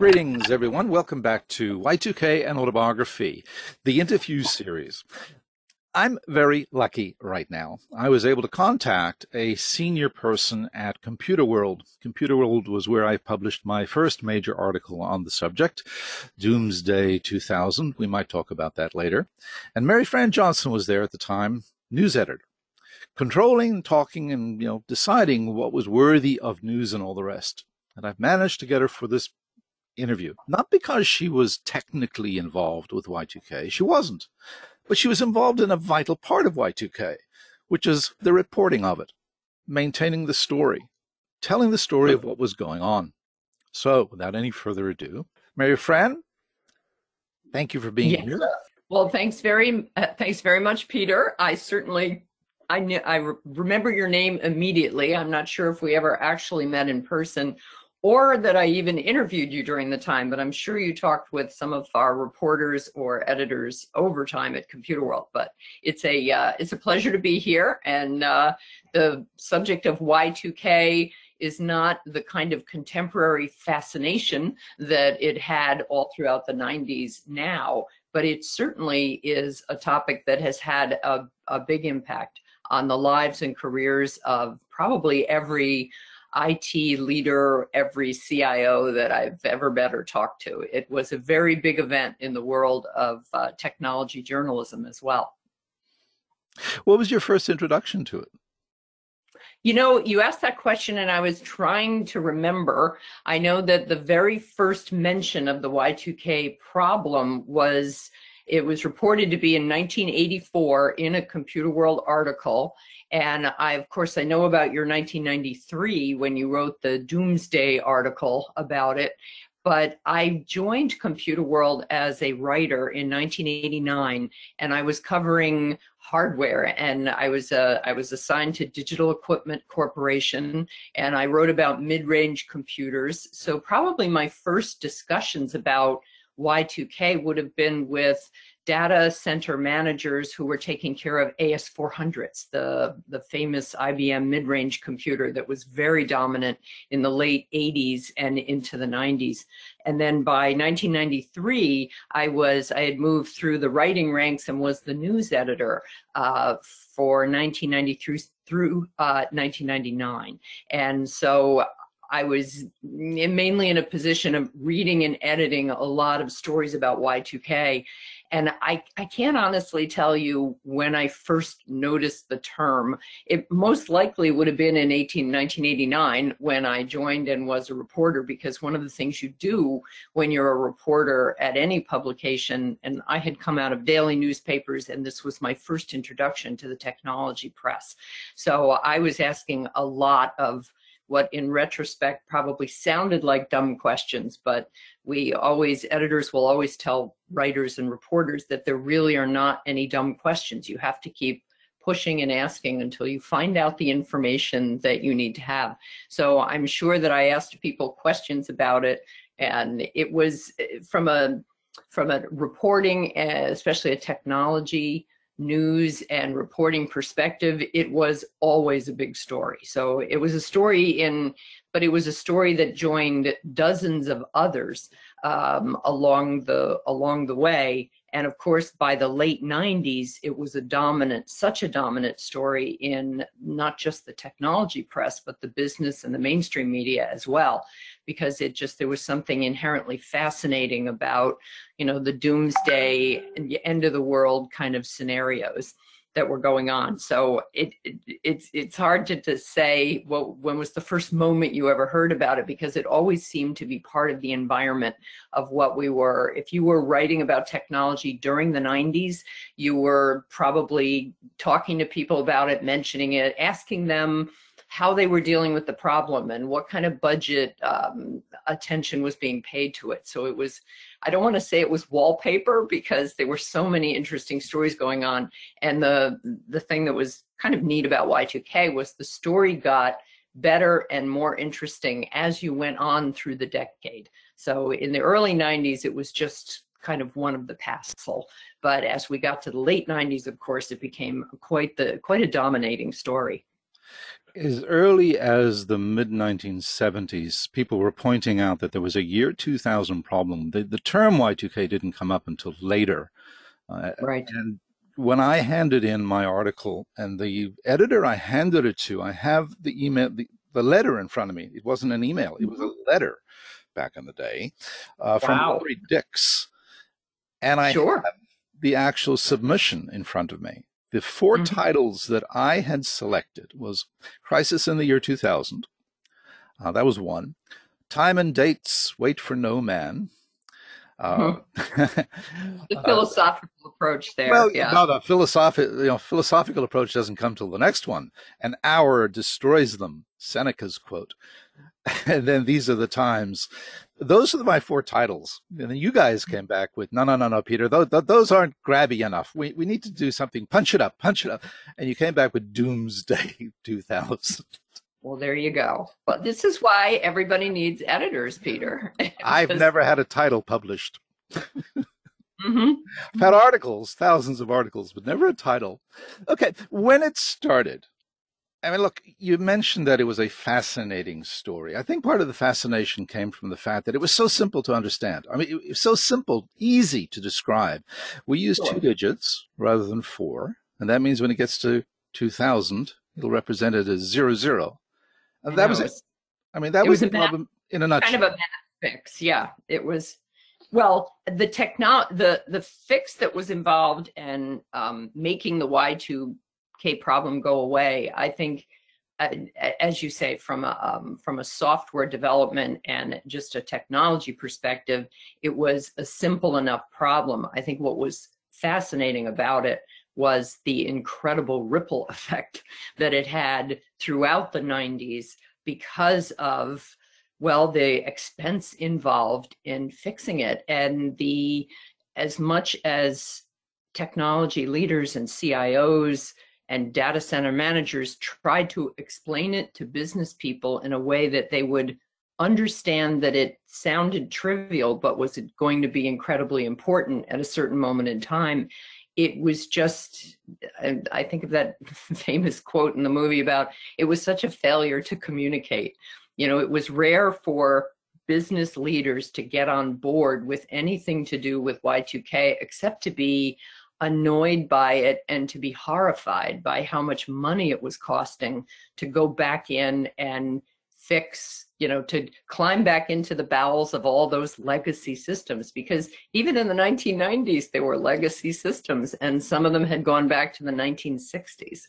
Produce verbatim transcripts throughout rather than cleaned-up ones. Greetings, everyone. Welcome back to Y two K and Autobiography, the interview series. I'm very lucky right now. I was able to contact a senior person at Computer World. Computer World was where I published my first major article on the subject, Doomsday two thousand. We might talk about that later. And Mary Fran Johnson was there at the time, news editor, controlling, talking, and you know, deciding what was worthy of news and all the rest. And I've managed to get her for this interview, not because she was technically involved with Y two K. She wasn't. But she was involved in a vital part of Y two K, which is the reporting of it, maintaining the story, telling the story of what was going on. So without any further ado, Mary Fran, thank you for being yes. here. Well, thanks very, uh, thanks very much, Peter. I certainly, I, knew, I re remember your name immediately. I'm not sure if we ever actually met in person or that I even interviewed you during the time, but I'm sure you talked with some of our reporters or editors over time at Computer World. But it's a uh, it's a pleasure to be here, and uh, the subject of Y two K is not the kind of contemporary fascination that it had all throughout the nineties now, but it certainly is a topic that has had a, a big impact on the lives and careers of probably every I T leader, every C I O that I've ever met or talked to. It was a very big event in the world of uh, technology journalism as well. What was your first introduction to it? You know, you asked that question and I was trying to remember. I know that the very first mention of the Y two K problem was, it was reported to be in nineteen eighty-four in a Computer World article. And I, of course, I know about your nineteen ninety-three when you wrote the Doomsday article about it, but I joined Computer World as a writer in nineteen eighty-nine, and I was covering hardware, and I was uh, I was assigned to Digital Equipment Corporation, and I wrote about mid-range computers. So probably my first discussions about Y two K would have been with data center managers who were taking care of A S four hundreds, the, the famous I B M mid-range computer that was very dominant in the late eighties and into the nineties. And then by nineteen ninety-three, I was I had moved through the writing ranks and was the news editor uh, for nineteen ninety-three through uh, nineteen ninety-nine. And so I was mainly in a position of reading and editing a lot of stories about Y two K. And I, I can't honestly tell you when I first noticed the term. It most likely would have been in nineteen eighty-nine when I joined and was a reporter, because one of the things you do when you're a reporter at any publication, and I had come out of daily newspapers and this was my first introduction to the technology press. So I was asking a lot of what in retrospect probably sounded like dumb questions, but we always, editors will always tell writers and reporters that there really are not any dumb questions. You have to keep pushing and asking until you find out the information that you need to have. So I'm sure that I asked people questions about it, and it was from a, from a reporting, especially a technology news and reporting perspective, it was always a big story. So it was a story in, but it was a story that joined dozens of others um, along the along the way. And of course, by the late nineties, it was a dominant, such a dominant story in not just the technology press, but the business and the mainstream media as well, because it just, there was something inherently fascinating about, you know, the doomsday and the end of the world kind of scenarios that were going on. So it, it it's it's hard to, to say what, when was the first moment you ever heard about it, because it always seemed to be part of the environment of what we were. If you were writing about technology during the nineties, you were probably talking to people about it, mentioning it, asking them how they were dealing with the problem and what kind of budget um, attention was being paid to it. So it was, I don't want to say it was wallpaper, because there were so many interesting stories going on. And the, the thing that was kind of neat about Y two K was the story got better and more interesting as you went on through the decade. So in the early nineties, it was just kind of one of the passel. But as we got to the late nineties, of course, it became quite the, quite a dominating story. As early as the mid nineteen seventies, people were pointing out that there was a year two thousand problem. The, the term Y two K didn't come up until later. Uh, right. And when I handed in my article and the editor I handed it to, I have the email, the, the letter in front of me. It wasn't an email. It was a letter back in the day uh, wow. from Larry Dix. And I sure. have the actual submission in front of me. The four mm-hmm. titles that I had selected was Crisis in the Year two thousand. Uh, that was one. Time and Dates, Wait for No Man. Uh, the philosophical uh, approach there. Well, yeah. No, the philosophic, you know, philosophical approach doesn't come till the next one. An hour destroys them, Seneca's quote. And then These Are the Times. Those are my four titles. And then you guys came back with, no, no, no, no, Peter, those, those aren't grabby enough. We, we need to do something. Punch it up, punch it up. And you came back with Doomsday two thousand. Well, there you go. Well, this is why everybody needs editors, Peter. I've never had a title published. mm-hmm. I've had articles, thousands of articles, but never a title. Okay, when it started, I mean, look, you mentioned that it was a fascinating story. I think part of the fascination came from the fact that it was so simple to understand. I mean, it was so simple, easy to describe. We use two digits rather than four, and that means when it gets to two thousand, it'll represent it as zero zero. And that was it. I mean, that was the problem in a nutshell. Kind of a math fix, yeah. It was, well, the techno, the the fix that was involved in um, making the Y two K problem go away, I think, uh, as you say, from a um, from a software development and just a technology perspective, it was a simple enough problem. I think what was fascinating about it was the incredible ripple effect that it had throughout the nineties because of, well, the expense involved in fixing it, and the, as much as technology leaders and C I Os and data center managers tried to explain it to business people in a way that they would understand that it sounded trivial, but was it going to be incredibly important at a certain moment in time. It was just, I think of that famous quote in the movie about, it was such a failure to communicate. You know, it was rare for business leaders to get on board with anything to do with Y two K, except to be annoyed by it and to be horrified by how much money it was costing to go back in and fix, you know, to climb back into the bowels of all those legacy systems, because even in the nineteen nineties, there were legacy systems, and some of them had gone back to the nineteen sixties.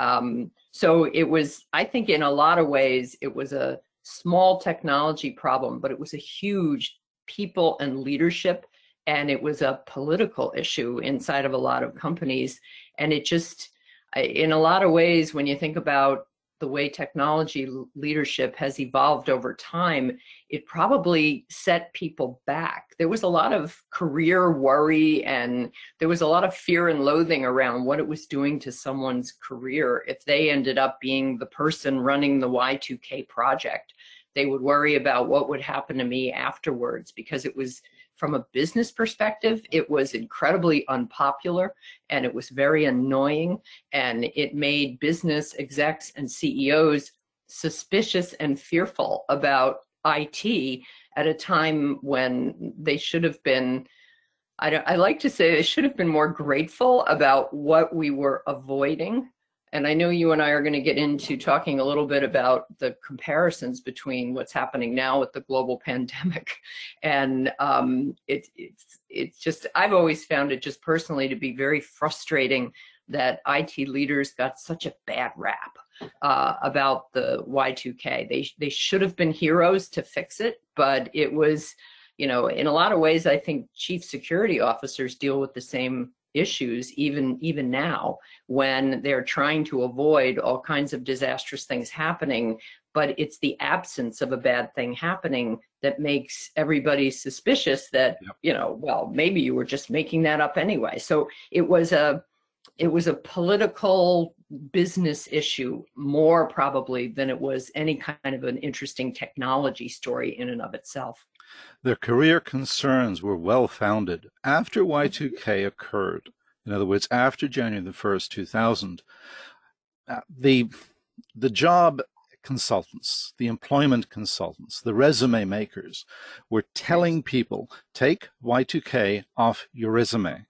Um, so it was, I think in a lot of ways, it was a small technology problem, but it was a huge people and leadership, and it was a political issue inside of a lot of companies. And it just, in a lot of ways, when you think about the way technology leadership has evolved over time, it probably set people back. There was a lot of career worry, and there was a lot of fear and loathing around what it was doing to someone's career. If they ended up being the person running the Y two K project, they would worry about what would happen to me afterwards, because it was, from a business perspective, it was incredibly unpopular, and it was very annoying, and it made business execs and C E Os suspicious and fearful about I T at a time when they should have been, I, don't, I like to say they should have been more grateful about what we were avoiding. And I know you and I are going to get into talking a little bit about the comparisons between what's happening now with the global pandemic. And um, it, it's, it's just, I've always found it just personally to be very frustrating that I T leaders got such a bad rap uh, about the Y two K. They, they should have been heroes to fix it, but it was, you know, in a lot of ways, I think chief security officers deal with the same issues even even now, when they're trying to avoid all kinds of disastrous things happening, but it's the absence of a bad thing happening that makes everybody suspicious that, yep, you know, well, maybe you were just making that up anyway. So it was a it was a political business issue more probably than it was any kind of an interesting technology story in and of itself. Their career concerns were well-founded. After Y two K occurred, in other words, after January the first, two thousand, uh, the the job consultants, the employment consultants, the resume makers were telling people, take Y two K off your resume.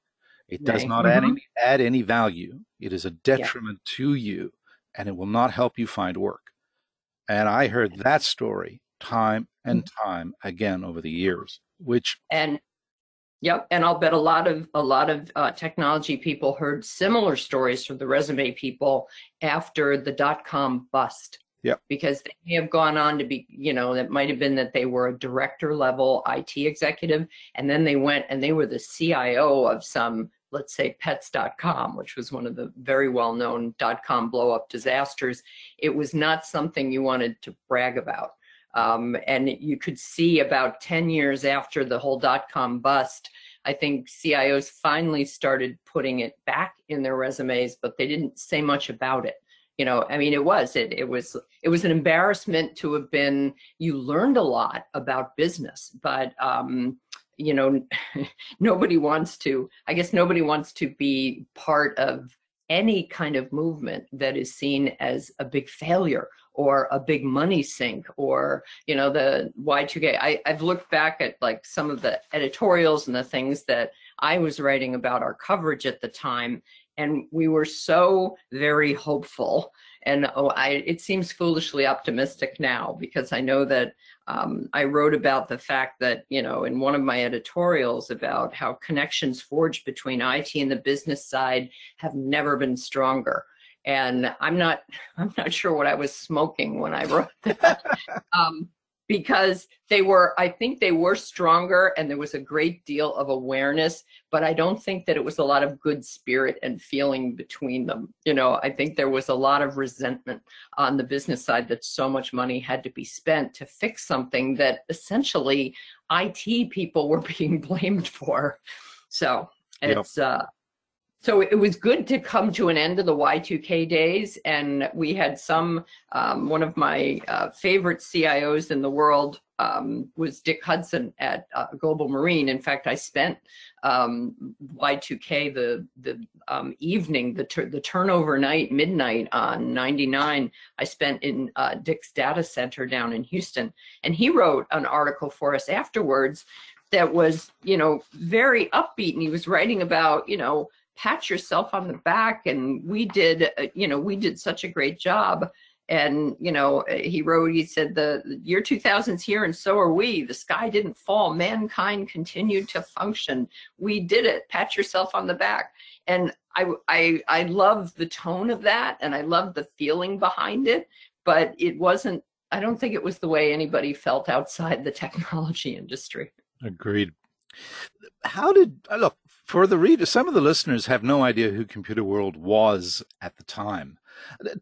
It does right. not mm-hmm. add, any, add any value. It is a detriment yeah. to you, and it will not help you find work. And I heard that story time and time again over the years, which and yep. And I'll bet a lot of a lot of uh, technology people heard similar stories from the resume people after the dot-com bust. Yeah, because they may have gone on to be, you know, that might have been that they were a director level I T executive, and then they went and they were the C I O of some, let's say, pets dot com, which was one of the very well-known dot-com blow-up disasters. It was not something you wanted to brag about. Um, and you could see about ten years after the whole dot-com bust, I think C I Os finally started putting it back in their resumes, but they didn't say much about it. You know, I mean, it was, it, it was, it was an embarrassment to have been, you learned a lot about business, but, um, you know, nobody wants to, I guess nobody wants to be part of any kind of movement that is seen as a big failure or a big money sink or, you know, the Y two K. I, I've looked back at like some of the editorials and the things that I was writing about our coverage at the time. And we were so very hopeful. And oh, I, it seems foolishly optimistic now, because I know that um, I wrote about the fact that, you know, in one of my editorials about how connections forged between I T and the business side have never been stronger. And I'm not, I'm not sure what I was smoking when I wrote that. um, Because they were, I think they were stronger, and there was a great deal of awareness, but I don't think that it was a lot of good spirit and feeling between them. You know, I think there was a lot of resentment on the business side that so much money had to be spent to fix something that essentially I T people were being blamed for. So yep. it's, uh, so it was good to come to an end of the Y two K days, and we had some, um, one of my uh, favorite C I Os in the world um, was Dick Hudson at uh, Global Marine. In fact, I spent um, Y two K the, the um, evening, the, tur the turnover night, midnight on ninety-nine, I spent in uh, Dick's data center down in Houston. And he wrote an article for us afterwards that was, you know, very upbeat, and he was writing about, you know, pat yourself on the back, and we did, you know, we did such a great job. And, you know, he wrote, he said, the, the year two thousand's here, and so are we. The sky didn't fall. Mankind continued to function. We did it. Pat yourself on the back. And I, I, I love the tone of that, and I love the feeling behind it, but it wasn't, I don't think it was the way anybody felt outside the technology industry. Agreed. How did, look, for the reader, some of the listeners have no idea who Computer World was at the time.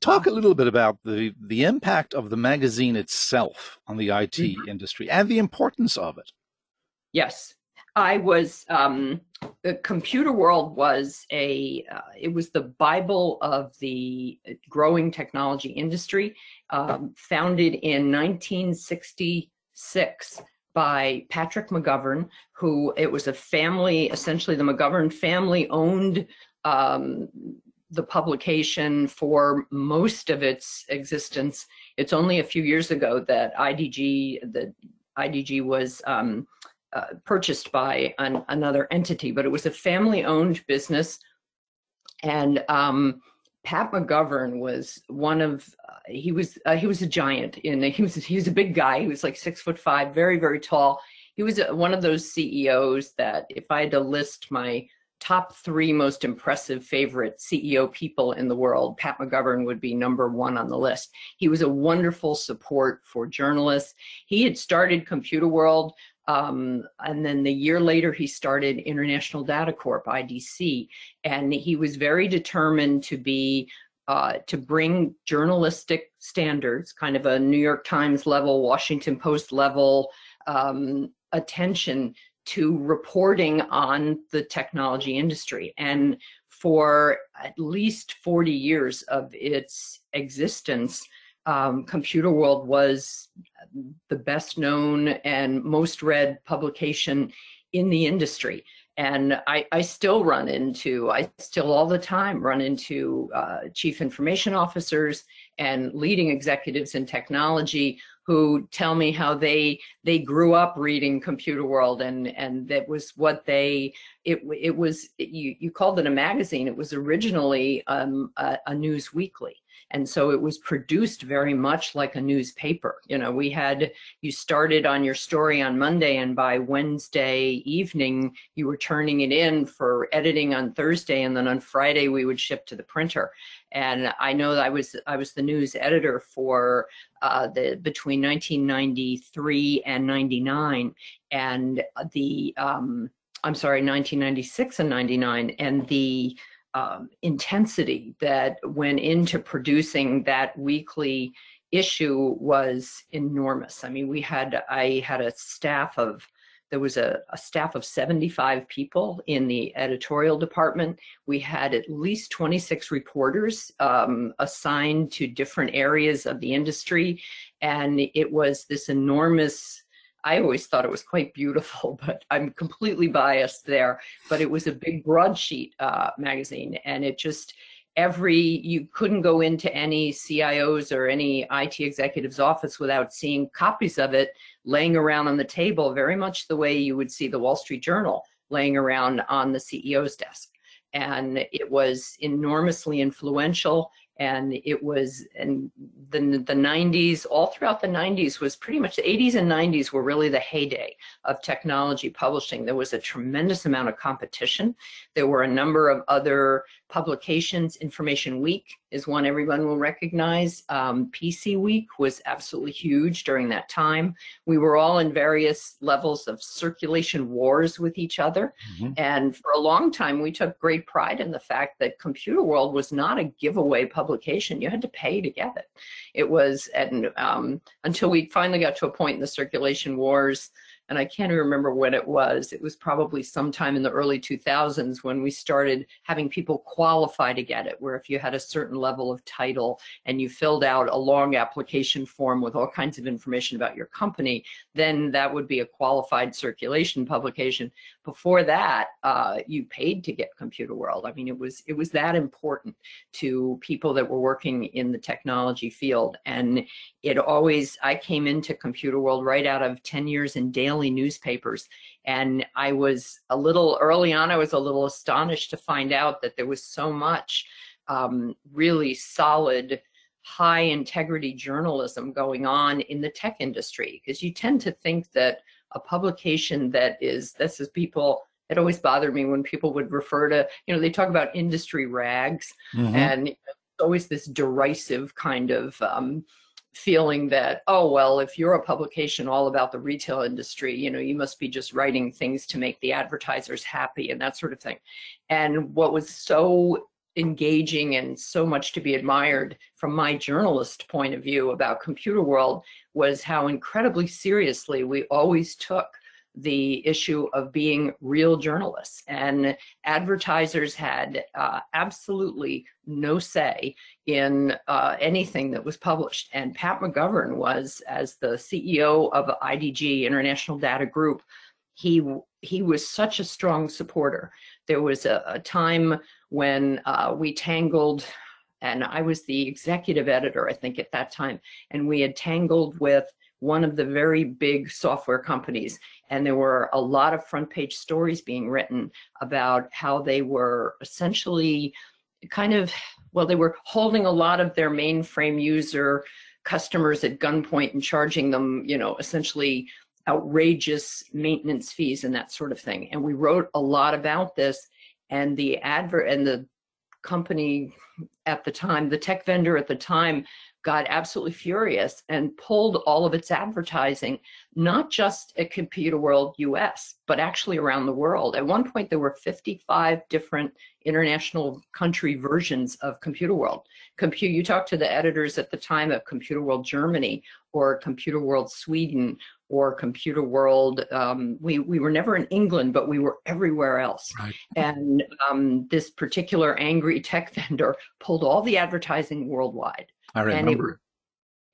Talk a little bit about the, the impact of the magazine itself on the I T mm-hmm. industry and the importance of it. Yes. I was, um, the Computer World was a, uh, it was the Bible of the growing technology industry, um, founded in nineteen sixty-six. By Patrick McGovern, who, it was a family, essentially the McGovern family owned um, the publication for most of its existence. It's only a few years ago that I D G, the I D G was um, uh, purchased by an, another entity, but it was a family owned business. And um, Pat McGovern was one of, uh, he was uh, he was a giant, and he was he was a big guy. He was like six foot five, very very tall. He was one of those C E Os that, if I had to list my top three most impressive favorite C E O people in the world, Pat McGovern would be number one on the list. He was a wonderful support for journalists. He had started Computer World. Um, and then the year later, he started International Data Corp, I D C, and he was very determined to be, uh, to bring journalistic standards, kind of a New York Times level, Washington Post level um, attention to reporting on the technology industry. And for at least forty years of its existence, Um, Computer World was the best known and most read publication in the industry. And I, I still run into, I still all the time run into uh, chief information officers and leading executives in technology who tell me how they they grew up reading Computer World, and and that was what they, it, it was, you, you called it a magazine. It was originally um, a, a news weekly. And so it was produced very much like a newspaper. You know, we had, you started on your story on Monday, and by Wednesday evening, you were turning it in for editing on Thursday, and then on Friday, we would ship to the printer. And I know that I was, I was the news editor for uh, the, between nineteen ninety-three and ninety-nine, and the, um, I'm sorry, nineteen ninety-six and ninety-nine, and the Um, intensity that went into producing that weekly issue was enormous. I mean, we had, I had a staff of, there was a, a staff of seventy-five people in the editorial department. We had at least twenty-six reporters um, assigned to different areas of the industry. And it was this enormous, I always thought it was quite beautiful, but I'm completely biased there. But it was a big broadsheet uh, magazine, and it just, every, you couldn't go into any C I O's or any I T executive's office without seeing copies of it laying around on the table, very much the way you would see the Wall Street Journal laying around on the C E O's desk. And it was enormously influential. And it was, and the, the nineties, all throughout the nineties was pretty much, the eighties and nineties were really the heyday of technology publishing. There was a tremendous amount of competition. There were a number of other publications. Information Week is one everyone will recognize. Um, P C Week was absolutely huge during that time. We were all in various levels of circulation wars with each other. Mm-hmm. And for a long time, we took great pride in the fact that Computer World was not a giveaway publication. You had to pay to get it. It was, and um, until we finally got to a point in the circulation wars, and I can't remember when it was. It was probably sometime in the early two thousands when we started having people qualify to get it, where if you had a certain level of title and you filled out a long application form with all kinds of information about your company, then that would be a qualified circulation publication. Before that, uh, you paid to get Computer World. I mean, it was, it was that important to people that were working in the technology field. And it always, I came into Computer World right out of ten years in daily newspapers, and I was a little, early on I was a little astonished to find out that there was so much um, really solid, high integrity journalism going on in the tech industry, because you tend to think that a publication that is, this is people, it always bothered me when people would refer to, you know, they talk about industry rags, mm-hmm. and you know, always this derisive kind of um, feeling that, oh, well, if you're a publication all about the retail industry, you know, you must be just writing things to make the advertisers happy and that sort of thing. And what was so engaging and so much to be admired from my journalist point of view about Computer World was how incredibly seriously we always took the issue of being real journalists, and advertisers had uh, absolutely no say in uh, anything that was published. And Pat McGovern was, as the C E O of I D G, International Data Group, he he was such a strong supporter. There was a, a time when uh, we tangled, and I was the executive editor, I think, at that time, and we had tangled with one of the very big software companies. And there were a lot of front page stories being written about how they were essentially kind of, well, they were holding a lot of their mainframe user customers at gunpoint and charging them, you know, essentially outrageous maintenance fees and that sort of thing. And we wrote a lot about this, and the advert and the company at the time, the tech vendor at the time, got absolutely furious and pulled all of its advertising, not just at Computer World U S, but actually around the world. At one point, there were fifty-five different international country versions of Computer World. Compu- you talk to the editors at the time of Computer World Germany or Computer World Sweden or Computer World. Um, we, we were never in England, but we were everywhere else. Right. And um, this particular angry tech vendor pulled all the advertising worldwide. I remember. And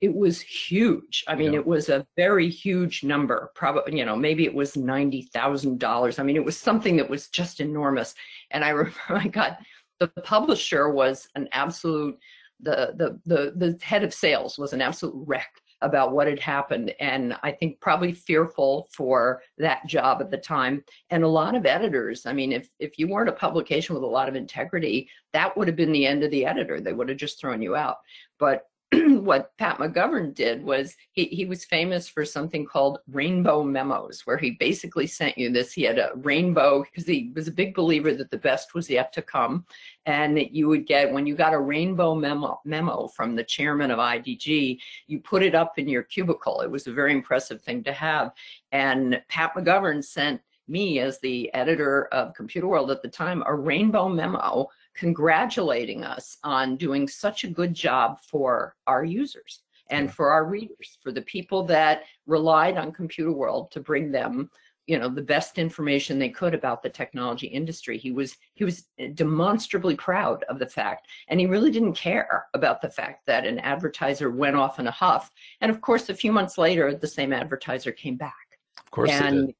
it, it was huge. I mean, yeah. It was a very huge number, probably, you know, maybe it was ninety thousand dollars. I mean, it was something that was just enormous. And I remember I got, the publisher was an absolute, the, the, the, the head of sales was an absolute wreck about what had happened. And I think probably fearful for that job at the time. And a lot of editors, I mean, if, if you weren't a publication with a lot of integrity, that would have been the end of the editor. They would have just thrown you out. But what Pat McGovern did was he, he was famous for something called rainbow memos, where he basically sent you this. He had a rainbow because he was a big believer that the best was yet to come. And that you would get, when you got a rainbow memo, memo from the chairman of I D G, you put it up in your cubicle. It was a very impressive thing to have. And Pat McGovern sent me, as the editor of Computer World at the time, a rainbow memo congratulating us on doing such a good job for our users and yeah. for our readers, for the people that relied on Computer World to bring them, you know, the best information they could about the technology industry. He was he was demonstrably proud of the fact, and he really didn't care about the fact that an advertiser went off in a huff. And of course, a few months later, the same advertiser came back. Of course, and they did.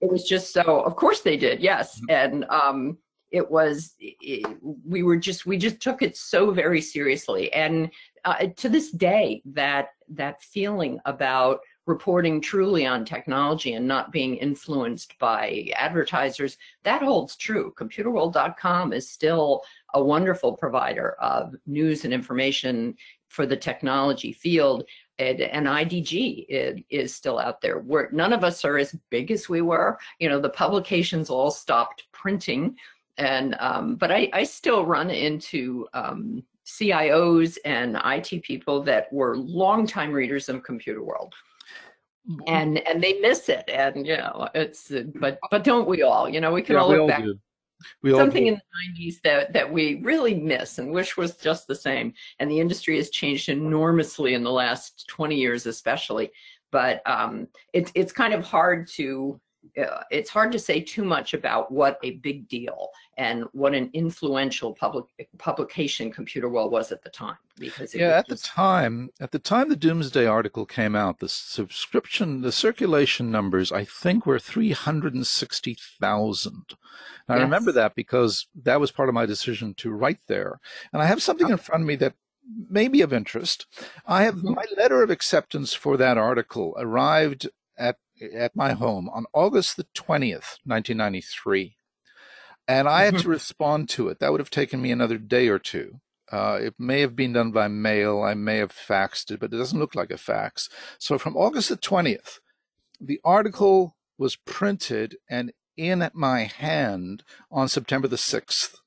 It was just so. Of course, they did. Yes, mm-hmm. and. Um, It was, it, we were just, we just took it so very seriously. And uh, to this day, that that feeling about reporting truly on technology and not being influenced by advertisers, that holds true. computer world dot com is still a wonderful provider of news and information for the technology field. And, and I D G it, is still out there. We're, none of us are as big as we were. You know, the publications all stopped printing. And, um, but I, I still run into um, C I Os and I T people that were longtime readers of Computer World, and and they miss it. And you know, it's but but don't we all? You know, we can yeah, all look all back. Do. We something in the nineties that, that we really miss and wish was just the same. And the industry has changed enormously in the last twenty years, especially. But um, it's it's kind of hard to. It's hard to say too much about what a big deal and what an influential public publication Computer World was at the time, because it yeah, at the time, at the time the Doomsday article came out, the subscription, the circulation numbers, I think, were three hundred and sixty thousand. Yes. I remember that because that was part of my decision to write there, and I have something in front of me that may be of interest. I have mm-hmm. my letter of acceptance for that article arrived at. at my home on August the twentieth, nineteen ninety-three. And I had to respond to it. That would have taken me another day or two. Uh, it may have been done by mail. I may have faxed it, but it doesn't look like a fax. So from August the twentieth, the article was printed and in at my hand on September the sixth.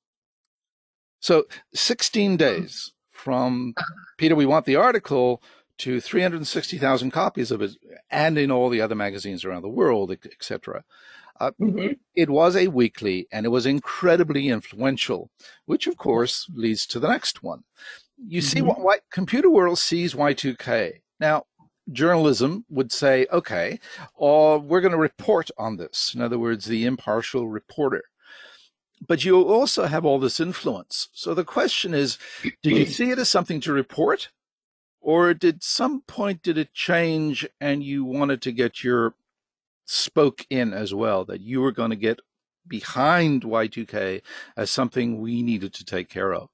So sixteen days from, Peter, we want the article, to three hundred sixty thousand copies of it, and in all the other magazines around the world, et cetera. Uh, mm-hmm. It was a weekly, and it was incredibly influential, which, of course, leads to the next one. You mm-hmm. see, what, what Computer World sees Y two K. Now, journalism would say, okay, or we're going to report on this. In other words, the impartial reporter. But you also have all this influence. So the question is, did you see it as something to report? Or did some point did it change and you wanted to get your spoke in as well, that you were going to get behind Y two K as something we needed to take care of?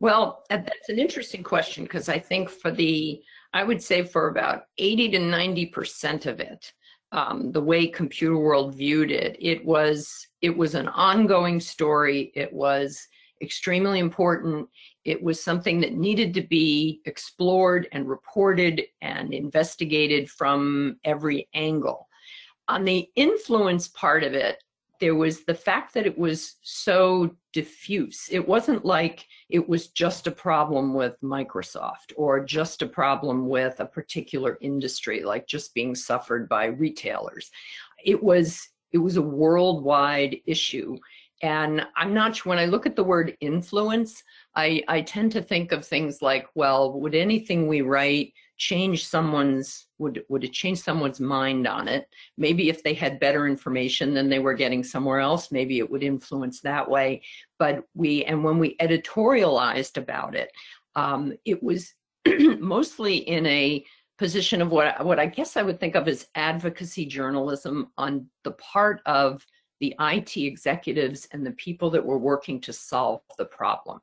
Well, that's an interesting question, because I think for the, I would say for about eighty to ninety percent of it, um, the way Computer World viewed it, it was, it was an ongoing story. It was extremely important. It was something that needed to be explored and reported and investigated from every angle. On the influence part of it, there was the fact that it was so diffuse. It wasn't like it was just a problem with Microsoft or just a problem with a particular industry, like just being suffered by retailers. It was, it was a worldwide issue. And I'm not sure, when I look at the word influence, I, I tend to think of things like, well, would anything we write change someone's, would, would it change someone's mind on it? Maybe if they had better information than they were getting somewhere else, maybe it would influence that way. But we, and when we editorialized about it, um, it was, mostly in a position of what, what I guess I would think of as advocacy journalism on the part of the I T executives and the people that were working to solve the problem.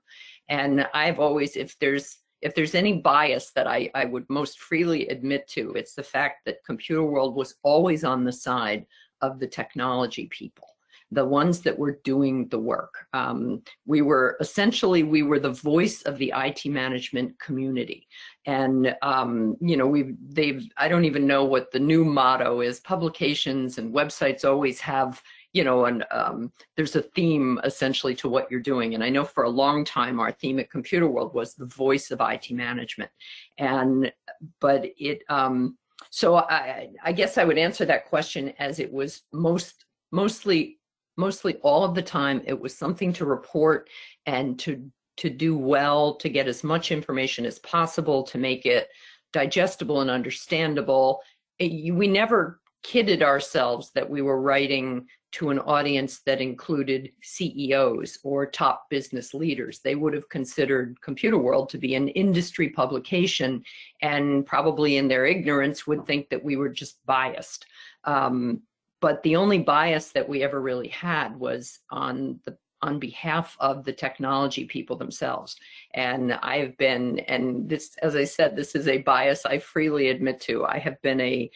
And I've always, if there's if there's any bias that I, I would most freely admit to, it's the fact that Computer World was always on the side of the technology people, the ones that were doing the work. Um, we were essentially, we were the voice of the I T management community. And, um, you know, we've, they've, I don't even know what the new motto is. Publications and websites always have, you know, and um, there's a theme essentially to what you're doing. And I know for a long time, our theme at Computer World was the voice of I T management. And, but it, um, so I, I guess I would answer that question as it was most, mostly, mostly all of the time, it was something to report and to, to do well, to get as much information as possible, to make it digestible and understandable. It, we never kidded ourselves that we were writing to an audience that included C E Os or top business leaders. They would have considered Computer World to be an industry publication and probably in their ignorance would think that we were just biased. Um, but the only bias that we ever really had was on the on behalf of the technology people themselves. And I've been, and this, as I said, this is a bias I freely admit to. I have been a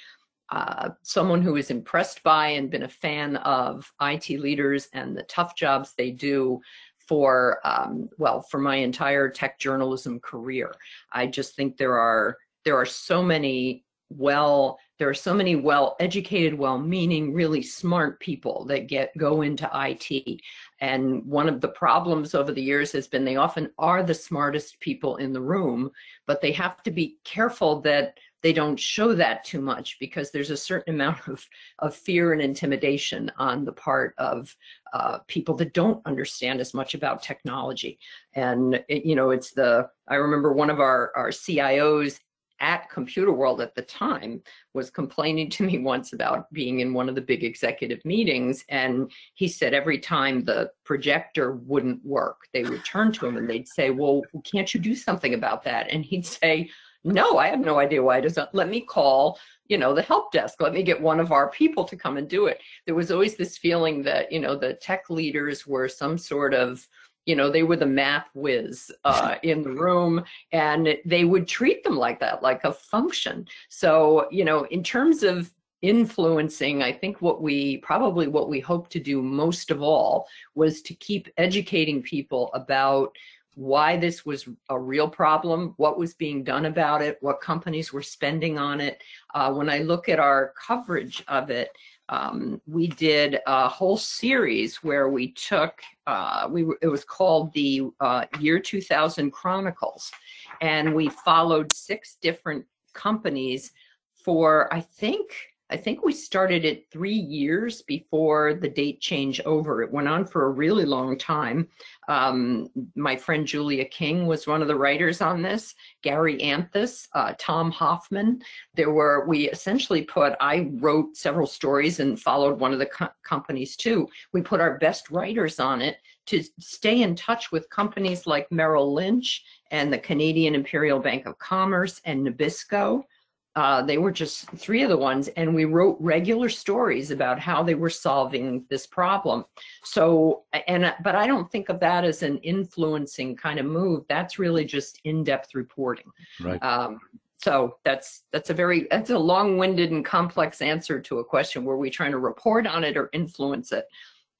Uh, someone who is impressed by and been a fan of I T leaders and the tough jobs they do for, um, well, for my entire tech journalism career. I just think there are, there are so many well, there are so many well-educated, well-meaning, really smart people that get, go into I T. And one of the problems over the years has been they often are the smartest people in the room, but they have to be careful that they don't show that too much because there's a certain amount of, of fear and intimidation on the part of uh, people that don't understand as much about technology. And, it, you know, it's the, I remember one of our, our C I Os at Computer World at the time was complaining to me once about being in one of the big executive meetings. And he said every time the projector wouldn't work, they would turn to him and they'd say, well, can't you do something about that? And he'd say, no, I have no idea why it doesn't. Let me call, you know, the help desk. Let me get one of our people to come and do it. There was always this feeling that, you know, the tech leaders were some sort of, you know, they were the math whiz uh, in the room, and they would treat them like that, like a function. So, you know, in terms of influencing, I think what we probably what we hope to do most of all was to keep educating people about why this was a real problem, what was being done about it, what companies were spending on it. Uh, when I look at our coverage of it, um, we did a whole series where we took, uh, we were, it was called the uh, Year two thousand Chronicles, and we followed six different companies for, I think, I think we started it three years before the date change over. It went on for a really long time. Um, my friend Julia King was one of the writers on this, Gary Anthus, uh, Tom Hoffman. There were, we essentially put, I wrote several stories and followed one of the co- companies too. We put our best writers on it to stay in touch with companies like Merrill Lynch and the Canadian Imperial Bank of Commerce and Nabisco. Uh, they were just three of the ones, and we wrote regular stories about how they were solving this problem. So, and but I don't think of that as an influencing kind of move. That's really just in-depth reporting. Right. Um, so that's that's a very that's a long-winded and complex answer to a question. Were we trying to report on it or influence it?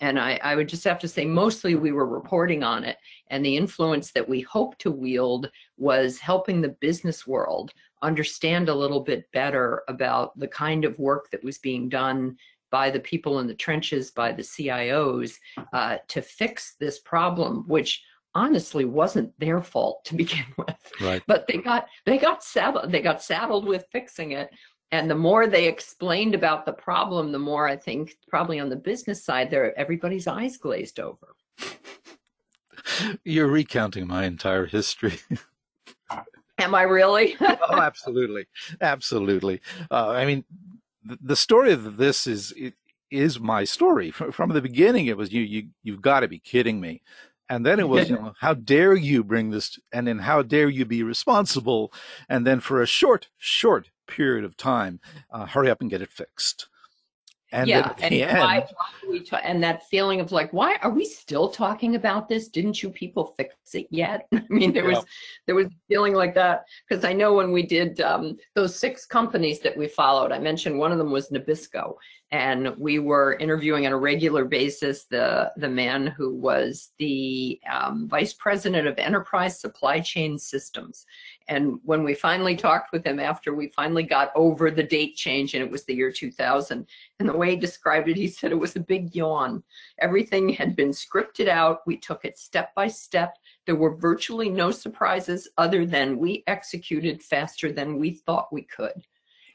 And I, I would just have to say mostly we were reporting on it, and the influence that we hoped to wield was helping the business world understand a little bit better about the kind of work that was being done by the people in the trenches, by the C I Os, uh, to fix this problem, which honestly wasn't their fault to begin with. Right. But they got they got saddled they got saddled with fixing it. And the more they explained about the problem, the more I think probably on the business side, there everybody's eyes glazed over. You're recounting my entire history. Am I really? Oh, absolutely. Absolutely. Uh, I mean, the, the story of this is it, is my story. From, from the beginning, it was, you, you, you've got to be kidding me. And then it was, you know, how dare you bring this, and then how dare you be responsible? And then for a short, short period of time, uh, hurry up and get it fixed. And yeah, and, end, why, why we and that feeling of like, why are we still talking about this? Didn't you people fix it yet? I mean, there yeah. was there was feeling like that, because I know when we did um, those six companies that we followed, I mentioned one of them was Nabisco, and we were interviewing on a regular basis the the man who was the um, vice president of enterprise supply chain systems. And when we finally talked with him after we finally got over the date change, and it was the year two thousand, and the way he described it, he said it was a big yawn. Everything had been scripted out. We took it step by step. There were virtually no surprises other than we executed faster than we thought we could.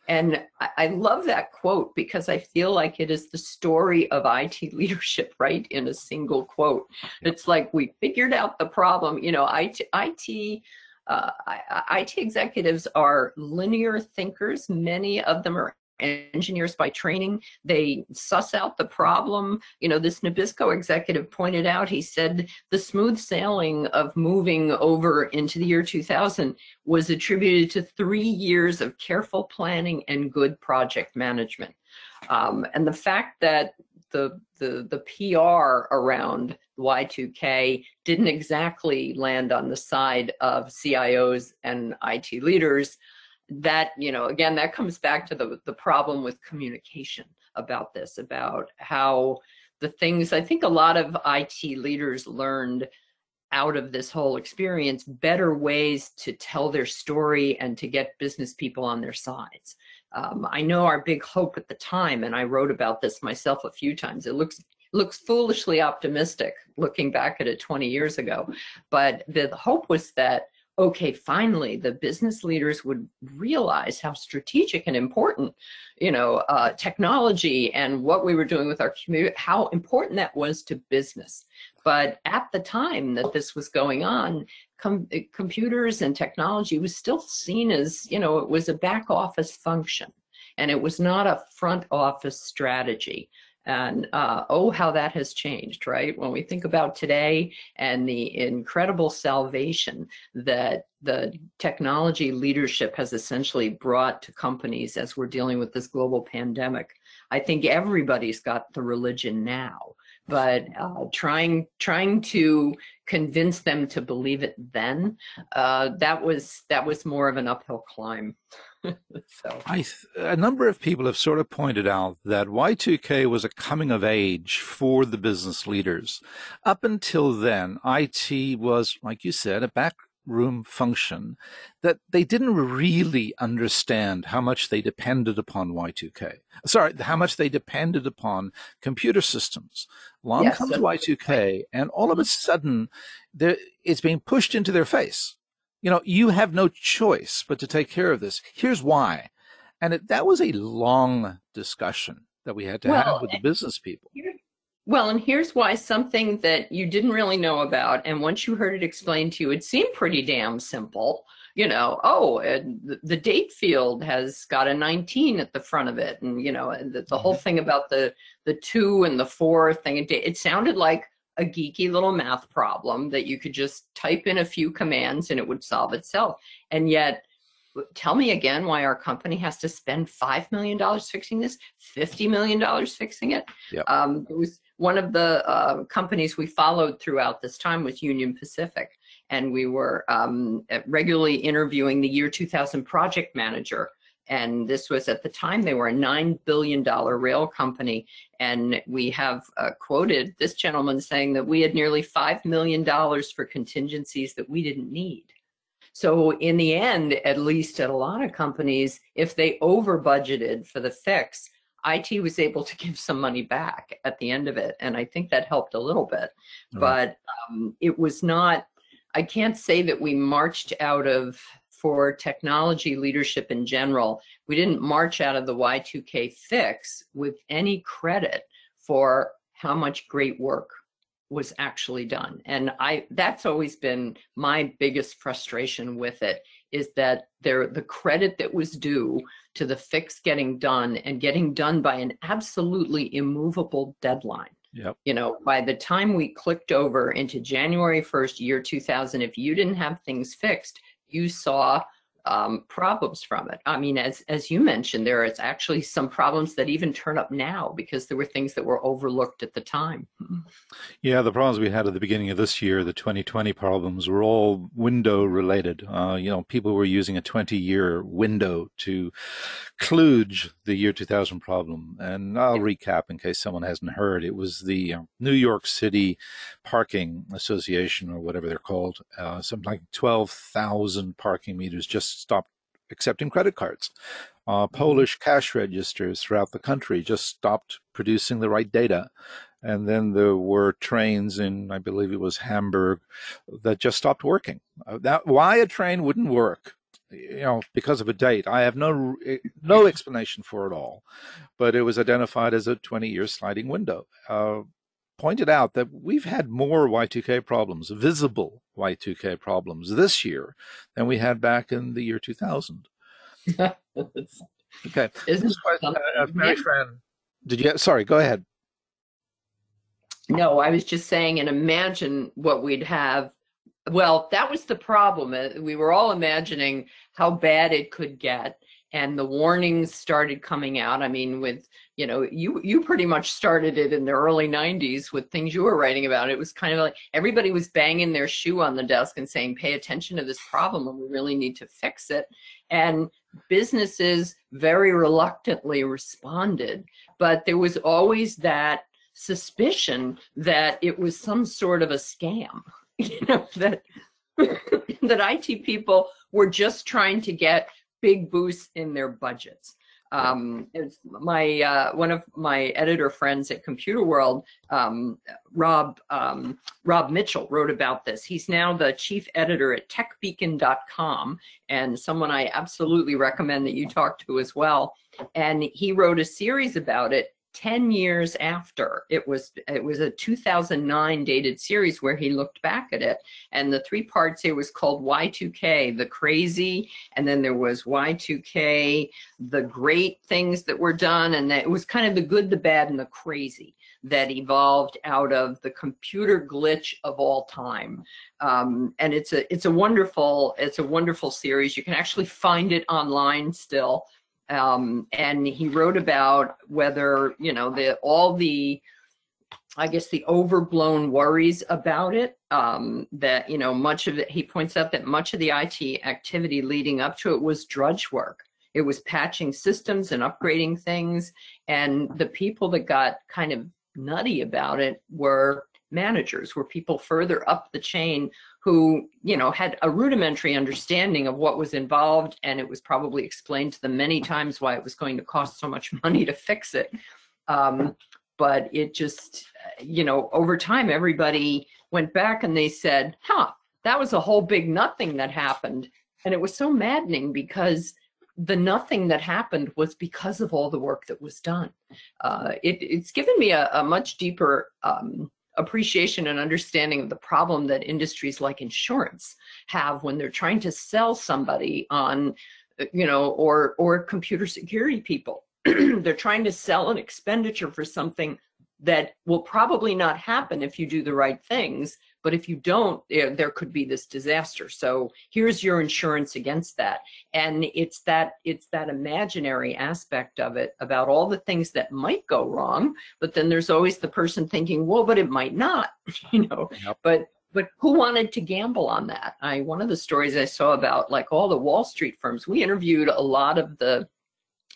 And I love that quote, because I feel like it is the story of I T leadership, right? In a single quote. It's like we figured out the problem. You know, I T... I T Uh, I T executives are linear thinkers. Many of them are engineers by training. They suss out the problem. You know, this Nabisco executive pointed out, he said the smooth sailing of moving over into the year two thousand was attributed to three years of careful planning and good project management. Um, and the fact that the, the, the P R around Y two K didn't exactly land on the side of C I Os and I T leaders, that, you know, again, that comes back to the, the problem with communication about this, about how the things, I think a lot of I T leaders learned out of this whole experience, better ways to tell their story and to get business people on their sides. Um, I know our big hope at the time, and I wrote about this myself a few times, it looks looks foolishly optimistic looking back at it twenty years ago. But the hope was that, okay, finally, the business leaders would realize how strategic and important, you know, uh, technology and what we were doing with our community, how important that was to business. But at the time that this was going on, com computers and technology was still seen as, you know, it was a back office function, and it was not a front office strategy. And uh, oh, how that has changed, right? When we think about today and the incredible salvation that the technology leadership has essentially brought to companies as we're dealing with this global pandemic. I think everybody's got the religion now, but uh, trying trying to convince them to believe it then, uh, that was that was more of an uphill climb. So. I, a number of people have sort of pointed out that Y two K was a coming of age for the business leaders. Up until then, I T was, like you said, a backroom function that they didn't really understand how much they depended upon Y two K. Sorry, how much they depended upon computer systems. Along yes, comes Y two K, and all of a sudden, it's being pushed into their face. You know, you have no choice but to take care of this. Here's why. And it, that was a long discussion that we had to well, have with the business people. Here, well, and here's why something that you didn't really know about, and once you heard it explained to you, it seemed pretty damn simple. You know, oh, it, the date field has got a nineteen at the front of it. And, you know, the, the whole thing about the, the two and the four thing, it, it sounded like a geeky little math problem that you could just type in a few commands and it would solve itself. And yet, tell me again why our company has to spend five million dollars fixing this, fifty million dollars fixing it. Yep. Um, it was one of the uh, companies we followed throughout this time was Union Pacific. And we were um, regularly interviewing the year two thousand project manager. And this was at the time they were a nine billion dollar rail company. And we have uh, quoted this gentleman saying that we had nearly five million dollars for contingencies that we didn't need. So in the end, at least at a lot of companies, if they over budgeted for the fix, I T was able to give some money back at the end of it. And I think that helped a little bit, mm-hmm. but um, it was not, I can't say that we marched out of for technology leadership in general, we didn't march out of the Y two K fix with any credit for how much great work was actually done. And I that's always been my biggest frustration with it, is that there, the credit that was due to the fix getting done and getting done by an absolutely immovable deadline. Yep. You know, by the time we clicked over into January first, year two thousand, if you didn't have things fixed, you saw um, problems from it. I mean, as, as you mentioned, there is actually some problems that even turn up now because there were things that were overlooked at the time. Yeah, the problems we had at the beginning of this year, the twenty twenty problems, were all window related. Uh, you know, people were using a twenty year window to kludge the year two thousand problem. And I'll recap in case someone hasn't heard. It was the New York City Parking Association, or whatever they're called. Uh, something like twelve thousand parking meters just stopped accepting credit cards. Uh, Polish cash registers throughout the country just stopped producing the right data. And then there were trains in, I believe it was Hamburg, that just stopped working. Uh, that, why a train wouldn't work, you know, because of a date, I have no no explanation for it all, but it was identified as a twenty year sliding window. Uh, pointed out that we've had more Y two K problems, visible Y two K problems this year than we had back in the year two thousand. Okay. Isn't this question, uh, Mary Fran, did you, sorry, go ahead. No, I was just saying, and imagine what we'd have. Well, that was the problem. We were all imagining how bad it could get. And the warnings started coming out. I mean, with, you know, you you pretty much started it in the early nineties with things you were writing about. It was kind of like everybody was banging their shoe on the desk and saying, pay attention to this problem and we really need to fix it. And businesses very reluctantly responded. But there was always that suspicion that it was some sort of a scam, you know, that, that I T people were just trying to get big boosts in their budgets. Um, my uh, one of my editor friends at Computer World, um, Rob um, Rob Mitchell, wrote about this. He's now the chief editor at tech beacon dot com, and someone I absolutely recommend that you talk to as well. And he wrote a series about it ten years after. It was it was a two thousand nine dated series where he looked back at it, and the three parts here was called Y two K, the crazy, and then there was Y two K, the great things that were done, and that it was kind of the good, the bad, and the crazy that evolved out of the computer glitch of all time. Um, and it's a it's a wonderful it's a wonderful series. You can actually find it online still. Um, and he wrote about whether, you know, the, all the, I guess, the overblown worries about it, um, that, you know, much of it, he points out that much of the I T activity leading up to it was drudge work. It was patching systems and upgrading things. And the people that got kind of nutty about it were managers, were people further up the chain who, you know, had a rudimentary understanding of what was involved, and it was probably explained to them many times why it was going to cost so much money to fix it. Um, but it just, you know, over time, everybody went back and they said, huh, that was a whole big nothing that happened. And it was so maddening because the nothing that happened was because of all the work that was done. Uh, it, it's given me a, a much deeper um, appreciation and understanding of the problem that industries like insurance have when they're trying to sell somebody on, you know, or or computer security people. They're trying to sell an expenditure for something that will probably not happen if you do the right things, but if you don't, there, there could be this disaster. So here's your insurance against that. And it's that, it's that imaginary aspect of it about all the things that might go wrong, but then there's always the person thinking, well, but it might not, you know, yep. but But who wanted to gamble on that? I, one of the stories I saw about like all the Wall Street firms, we interviewed a lot of the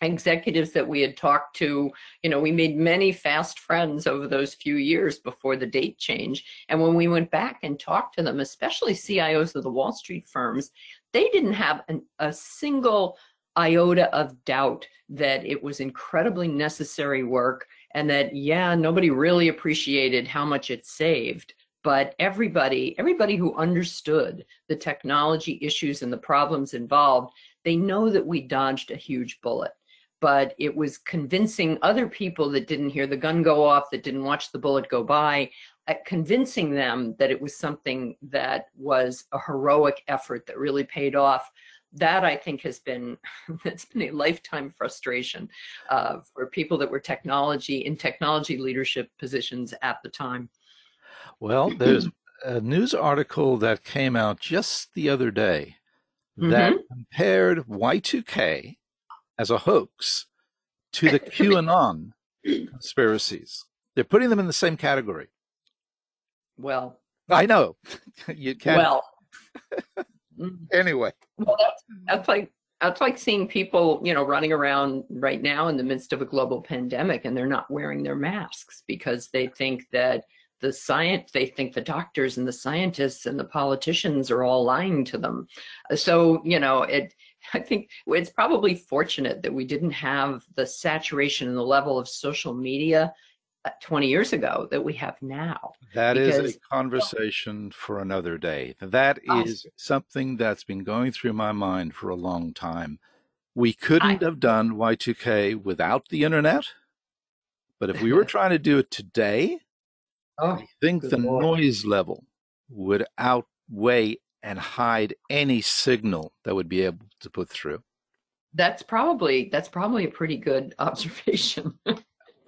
executives that we had talked to. You know, we made many fast friends over those few years before the date change. And when we went back and talked to them, especially C I Os of the Wall Street firms, they didn't have an, a single iota of doubt that it was incredibly necessary work and that, yeah, nobody really appreciated how much it saved. But everybody, everybody who understood the technology issues and the problems involved, they know that we dodged a huge bullet. But it was convincing other people that didn't hear the gun go off, that didn't watch the bullet go by, uh, convincing them that it was something that was a heroic effort that really paid off, that I think has been, that's been a lifetime frustration uh, for people that were technology in technology leadership positions at the time. Well, there's a news article that came out just the other day that mm-hmm. compared Y two K as a hoax to the QAnon conspiracies. They're putting them in the same category. Well, I know you can't. Well, anyway. Well, that's, that's like that's like seeing people, you know, running around right now in the midst of a global pandemic, and they're not wearing their masks because they think that the science, they think the doctors and the scientists and the politicians are all lying to them. So, you know, it. I think it's probably fortunate that we didn't have the saturation and the level of social media twenty years ago that we have now. That because, is a conversation well, for another day. That is uh, something that's been going through my mind for a long time. We couldn't I, have done Y two K without the internet, but if we were trying to do it today, oh, I think the Lord. noise level would outweigh and hide any signal that would be able to put through. That's probably, that's probably a pretty good observation.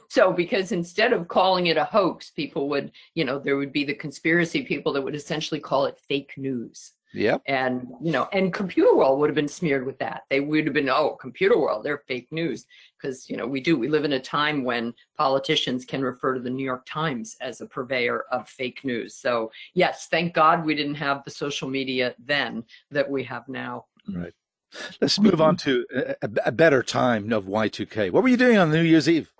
So, because instead of calling it a hoax, people would, you know, there would be the conspiracy people that would essentially call it fake news. Yeah. And, you know, and Computer World would have been smeared with that. They would have been, oh, Computer World, they're fake news. Because, you know, we do, we live in a time when politicians can refer to the New York Times as a purveyor of fake news. So yes, thank God we didn't have the social media then that we have now. Right. Let's move on to a, a better time of Y two K. What were you doing on New Year's Eve?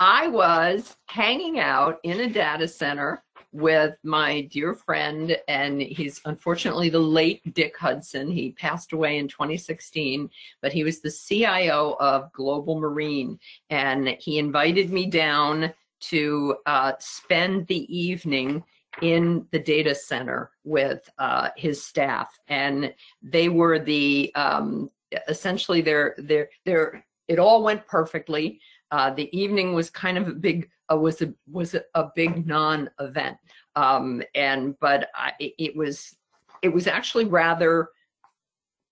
I was hanging out in a data center with my dear friend, and he's unfortunately the late Dick Hudson. He passed away in twenty sixteen, but he was the C I O of Global Marine, and he invited me down to uh, spend the evening in the data center with uh, his staff, and they were the um, essentially their their their. It all went perfectly. Uh, the evening was kind of a big uh, was a was a, a big non-event, um, and but I, it was it was actually rather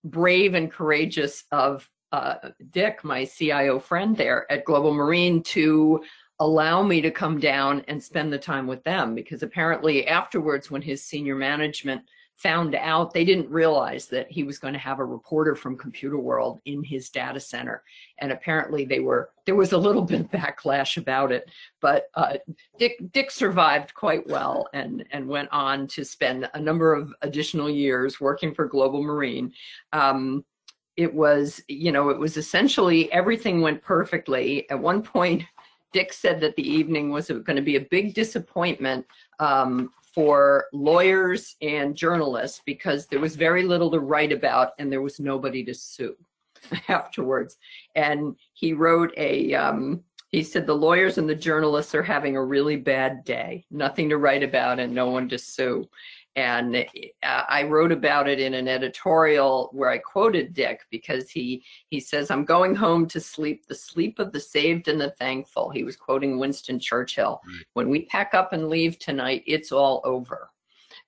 brave and courageous of uh, Dick, my C I O friend there at Global Marine, to allow me to come down and spend the time with them, because apparently afterwards, when his senior management found out, they didn't realize that he was going to have a reporter from Computer World in his data center. And apparently they were, there was a little bit of backlash about it, but uh, Dick, Dick survived quite well and, and went on to spend a number of additional years working for Global Marine. Um, it was, you know, it was essentially everything went perfectly. At one point, Dick said that the evening was going to be a big disappointment um, for lawyers and journalists, because there was very little to write about and there was nobody to sue afterwards. And he wrote a, um, he said, the lawyers and the journalists are having a really bad day, nothing to write about and no one to sue. And I wrote about it in an editorial where I quoted Dick, because he, he says, I'm going home to sleep, the sleep of the saved and the thankful. He was quoting Winston Churchill. Mm-hmm. When we pack up and leave tonight, it's all over.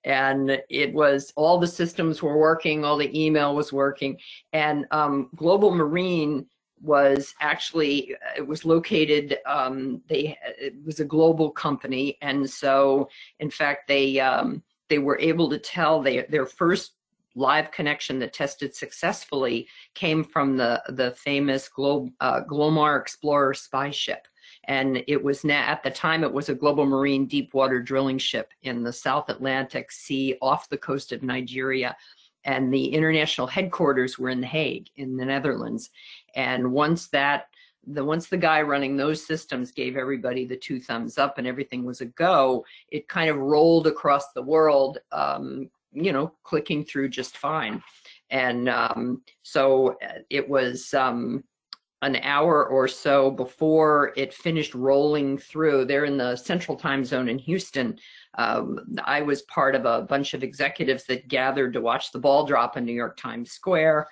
And it was, all the systems were working, all the email was working. And um, Global Marine was actually, it was located, um, they, it was a global company. And so, in fact, they, um, they were able to tell they, their first live connection that tested successfully came from the, the famous Glo, uh, Glomar Explorer spy ship. And it was, at the time, it was a Global Marine deep water drilling ship in the South Atlantic Sea off the coast of Nigeria. And the international headquarters were in The Hague in the Netherlands. And once that The, once the guy running those systems gave everybody the two thumbs up and everything was a go, it kind of rolled across the world, um, you know, clicking through just fine. And um, so it was um, an hour or so before it finished rolling through. They're in the central time zone in Houston. Um, I was part of a bunch of executives that gathered to watch the ball drop in New York Times Square.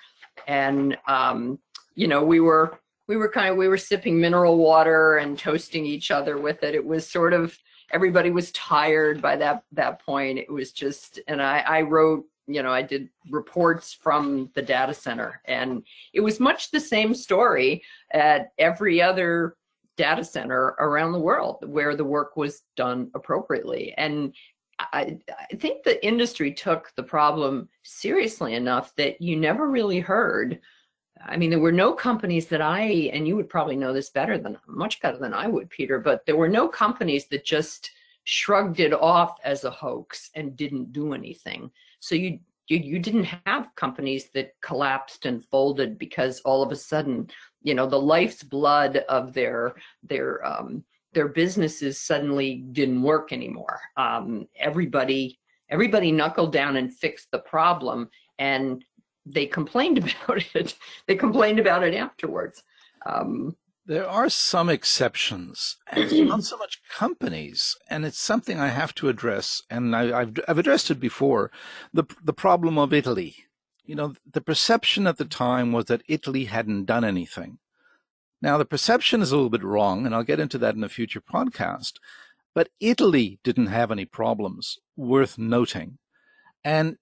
And, um, you know, we were... We were kind of, we were sipping mineral water and toasting each other with it. It was sort of, everybody was tired by that, that point. It was just, and I, I wrote you know, I did reports from the data center, and it was much the same story at every other data center around the world where the work was done appropriately. And I, I think the industry took the problem seriously enough that you never really heard. I mean, there were no companies that I, and you would probably know this better than, much better than I would, Peter, but there were no companies that just shrugged it off as a hoax and didn't do anything. So you, you, you didn't have companies that collapsed and folded because all of a sudden, you know, the life's blood of their, their, um, their businesses suddenly didn't work anymore. Um, everybody, everybody knuckled down and fixed the problem, and they complained about it. They complained about it afterwards. Um, there are some exceptions, and it's not so much companies, and it's something I have to address, and I, I've, I've addressed it before, the, the problem of Italy. You know, the perception at the time was that Italy hadn't done anything. Now, the perception is a little bit wrong, and I'll get into that in a future podcast, but Italy didn't have any problems worth noting. And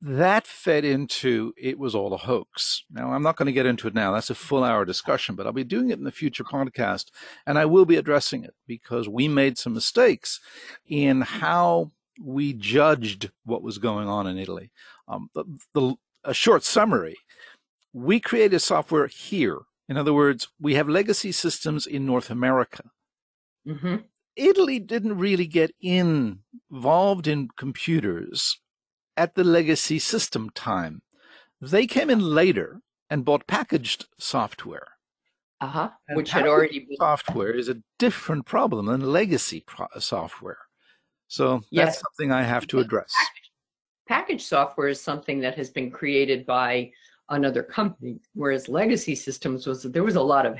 that fed into it was all a hoax. Now, I'm not going to get into it now. That's a full hour discussion, but I'll be doing it in the future podcast, and I will be addressing it because we made some mistakes in how we judged what was going on in Italy. Um, the, the, a short summary, we created software here. In other words, we have legacy systems in North America. Mm-hmm. Italy didn't really get involved in computers at the legacy system time. They came in later and bought packaged software. Uh-huh. Which had already been. Software is a different problem than legacy pro software. So yes, that's something I have to address. Package, package software is something that has been created by another company, whereas legacy systems was that there was a lot of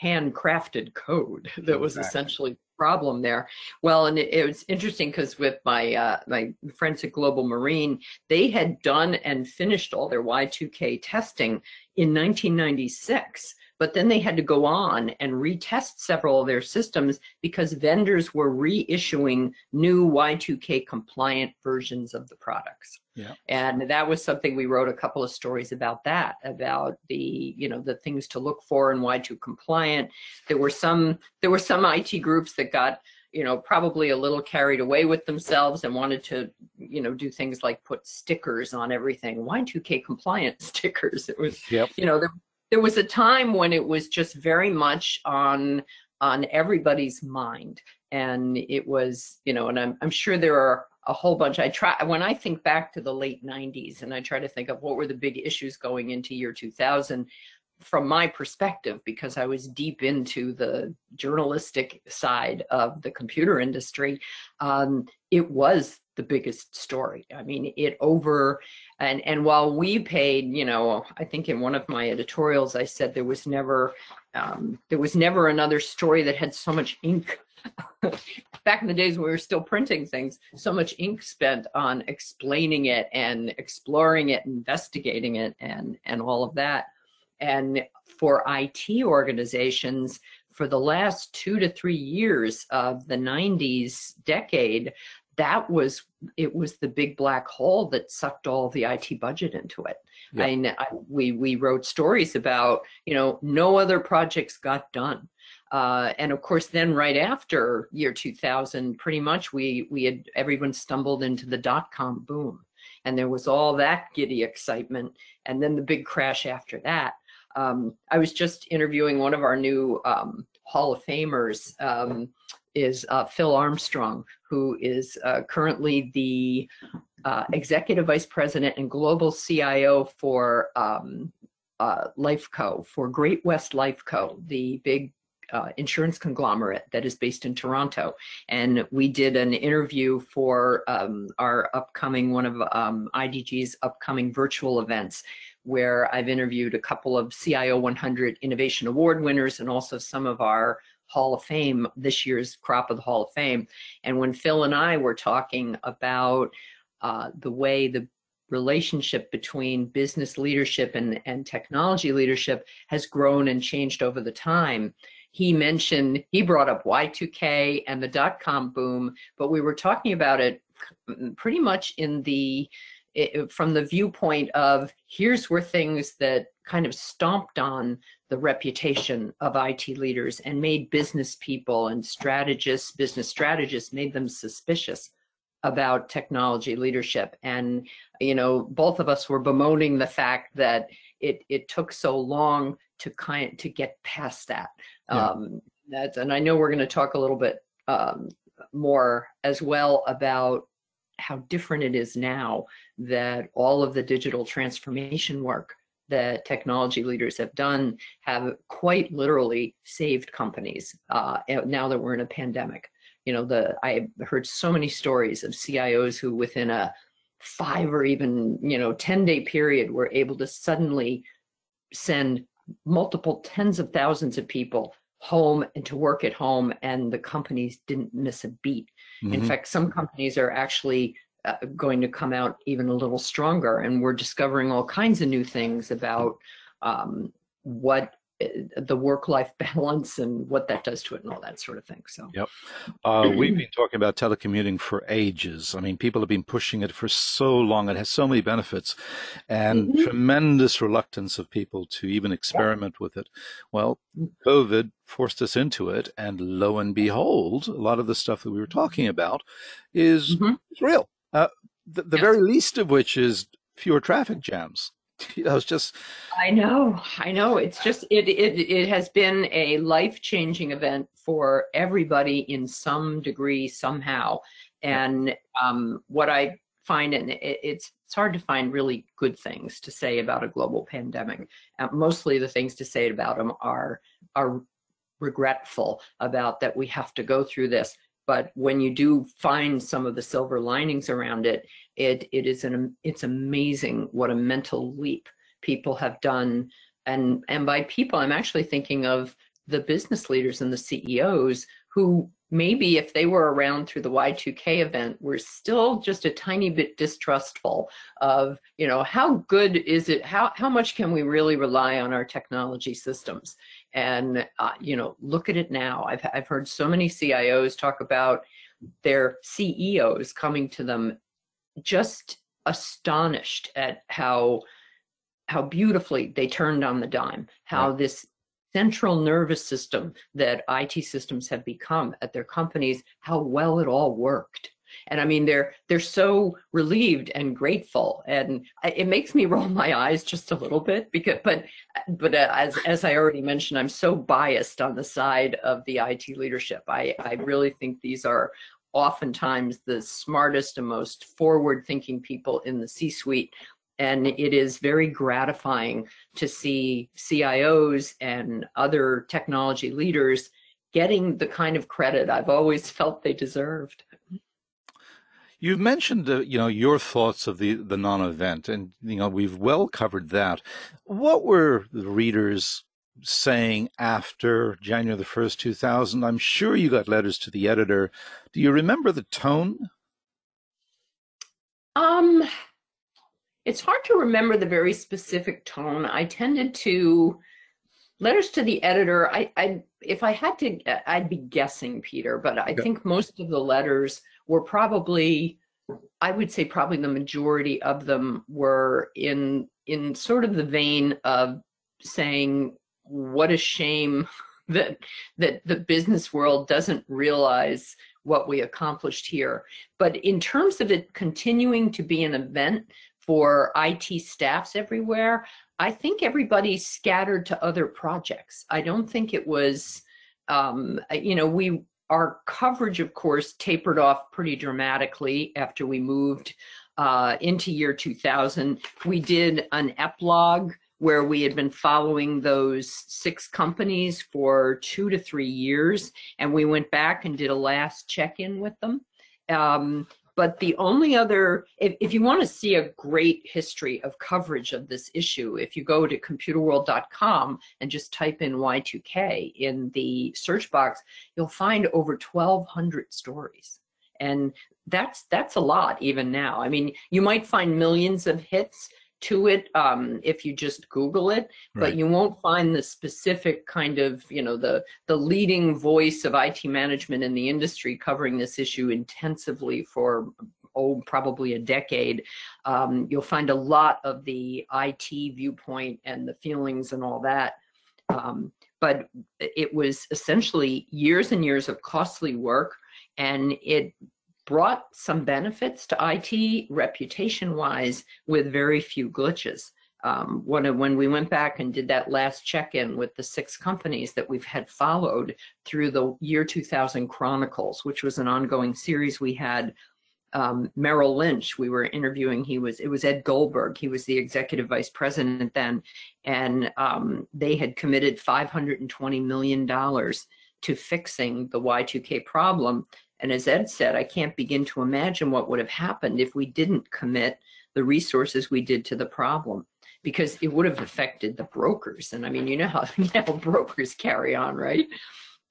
handcrafted code that was exactly. essentially the problem there. Well, and it, it was interesting because with my uh, my friends at Global Marine, they had done and finished all their Y two K testing in nineteen ninety-six, but then they had to go on and retest several of their systems because vendors were reissuing new Y two K compliant versions of the products. Yeah. And that was something we wrote a couple of stories about, that, about the, you know, the things to look for in Y two compliant. There were some, there were some I T groups that got, you know, probably a little carried away with themselves and wanted to, you know, do things like put stickers on everything, Y two K compliant stickers. It was, yep. you know, there, there was a time when it was just very much on, on everybody's mind. And it was, you know, and I'm, I'm sure there are a whole bunch. I try, when I think back to the late nineties and I try to think of what were the big issues going into year two thousand from my perspective, because I was deep into the journalistic side of the computer industry, um, it was the biggest story. I mean, it over, and, and while we paid, you know, I think in one of my editorials, I said there was never, um, there was never another story that had so much ink. Back in the days when we were still printing things, so much ink spent on explaining it and exploring it, investigating it, and, and all of that. And for I T organizations, for the last two to three years of the nineties decade, that was, it was the big black hole that sucked all the I T budget into it. Yeah. And I, we, we wrote stories about, you know, no other projects got done. Uh, and of course, then right after year two thousand, pretty much we, we had, everyone stumbled into the dot-com boom. And there was all that giddy excitement. And then the big crash after that. Um, I was just interviewing one of our new um, Hall of Famers, um, is uh, Phil Armstrong, who is uh, currently the uh, Executive Vice President and Global C I O for um, uh, Lifeco, for Great West Lifeco, the big Uh, insurance conglomerate that is based in Toronto. And we did an interview for um, our upcoming, one of um, I D G's upcoming virtual events, where I've interviewed a couple of C I O one hundred Innovation Award winners and also some of our Hall of Fame, this year's crop of the Hall of Fame. And when Phil and I were talking about uh, the way the relationship between business leadership and, and technology leadership has grown and changed over the time, he mentioned, he brought up Y two K and the dot-com boom, but we were talking about it pretty much in the it, from the viewpoint of here's where things that kind of stomped on the reputation of I T leaders and made business people and strategists, business strategists, made them suspicious about technology leadership. And, you know, both of us were bemoaning the fact that it, it took so long to kind to get past that. Yeah. Um, that's, and I know we're going to talk a little bit um, more as well about how different it is now that all of the digital transformation work that technology leaders have done have quite literally saved companies uh, now that we're in a pandemic. You know, the I heard so many stories of C I Os who within a five or even, you know, ten day period were able to suddenly send multiple tens of thousands of people home and to work at home, and the companies didn't miss a beat. Mm-hmm. In fact, some companies are actually uh, going to come out even a little stronger, and we're discovering all kinds of new things about um, what the work-life balance and what that does to it and all that sort of thing. So, yep. Uh, we've been talking about telecommuting for ages. I mean, people have been pushing it for so long. It has so many benefits and mm-hmm. tremendous reluctance of people to even experiment yeah. with it. Well, COVID forced us into it, and lo and behold, a lot of the stuff that we were talking about is, mm-hmm. is real. Uh, the the yes. very least of which is fewer traffic jams. You know, it's just I know, I know. It's just it it it has been a life-changing event for everybody in some degree somehow. And um, what I find, and it, it's it's hard to find really good things to say about a global pandemic. Uh, mostly, the things to say about them are are regretful about that we have to go through this. But when you do find some of the silver linings around it, it it is an it's amazing what a mental leap people have done. And and by people, I'm actually thinking of the business leaders and the C E Os who maybe if they were around through the Y two K event were still just a tiny bit distrustful of, you know, how good is it, how how much can we really rely on our technology systems? And, uh, you know, look at it now. I've, I've heard so many C I Os talk about their C E Os coming to them just astonished at how, how beautifully they turned on the dime, how right. this central nervous system that I T systems have become at their companies, how well it all worked. And I mean, they're they're so relieved and grateful, and it makes me roll my eyes just a little bit because, but but as as I already mentioned, I'm so biased on the side of the I T leadership. I I really think these are oftentimes the smartest and most forward-thinking people in the C-suite, and it is very gratifying to see C I Os and other technology leaders getting the kind of credit I've always felt they deserved. You've mentioned, uh, you know, your thoughts of the, the non-event, and, you know, we've well covered that. What were the readers saying after January the first, two thousand? I'm sure you got letters to the editor. Do you remember the tone? Um, it's hard to remember the very specific tone. I tended to... Letters to the editor, I, I, if I had to, I'd be guessing, Peter, but I yeah. think most of the letters were probably, I would say probably the majority of them were in, in sort of the vein of saying, what a shame that, that the business world doesn't realize what we accomplished here. But in terms of it continuing to be an event for I T staffs everywhere, I think everybody scattered to other projects. I don't think it was, um, you know, we, our coverage, of course, tapered off pretty dramatically after we moved uh, into year two thousand. We did an epilogue where we had been following those six companies for two to three years, and we went back and did a last check-in with them. Um, But the only other, if, if you want to see a great history of coverage of this issue, if you go to computer world dot com and just type in Y two K in the search box, you'll find over twelve hundred stories. And that's, that's a lot even now. I mean, you might find millions of hits to it um, if you just Google it, right. but you won't find the specific kind of, you know, the, the leading voice of I T management in the industry covering this issue intensively for oh, probably a decade, um, you'll find a lot of the I T viewpoint and the feelings and all that. Um, but it was essentially years and years of costly work, and it brought some benefits to I T reputation-wise with very few glitches. Um, when, when we went back and did that last check-in with the six companies that we've had followed through the year two thousand Chronicles, which was an ongoing series we had, um, Merrill Lynch, we were interviewing, he was, it was Ed Goldberg, he was the executive vice president then, and um, they had committed five hundred twenty million dollars to fixing the Y two K problem. And as Ed said, I can't begin to imagine what would have happened if we didn't commit the resources we did to the problem, because it would have affected the brokers. And I mean, you know how, you know, brokers carry on, right?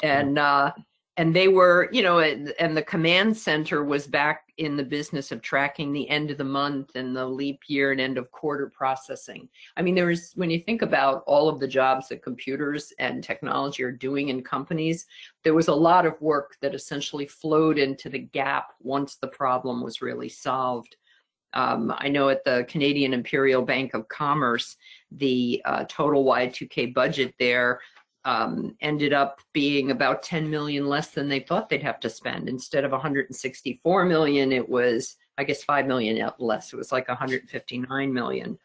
And, uh, and they were, you know, and the command center was back in the business of tracking the end of the month and the leap year and end of quarter processing. I mean, there was, when you think about all of the jobs that computers and technology are doing in companies, there was a lot of work that essentially flowed into the gap once the problem was really solved. Um, I know at the Canadian Imperial Bank of Commerce, the uh, total Y two K budget there um, ended up being about ten million less than they thought they'd have to spend. Instead of one hundred sixty-four million, it was, I guess, five million less. It was like one hundred fifty-nine million.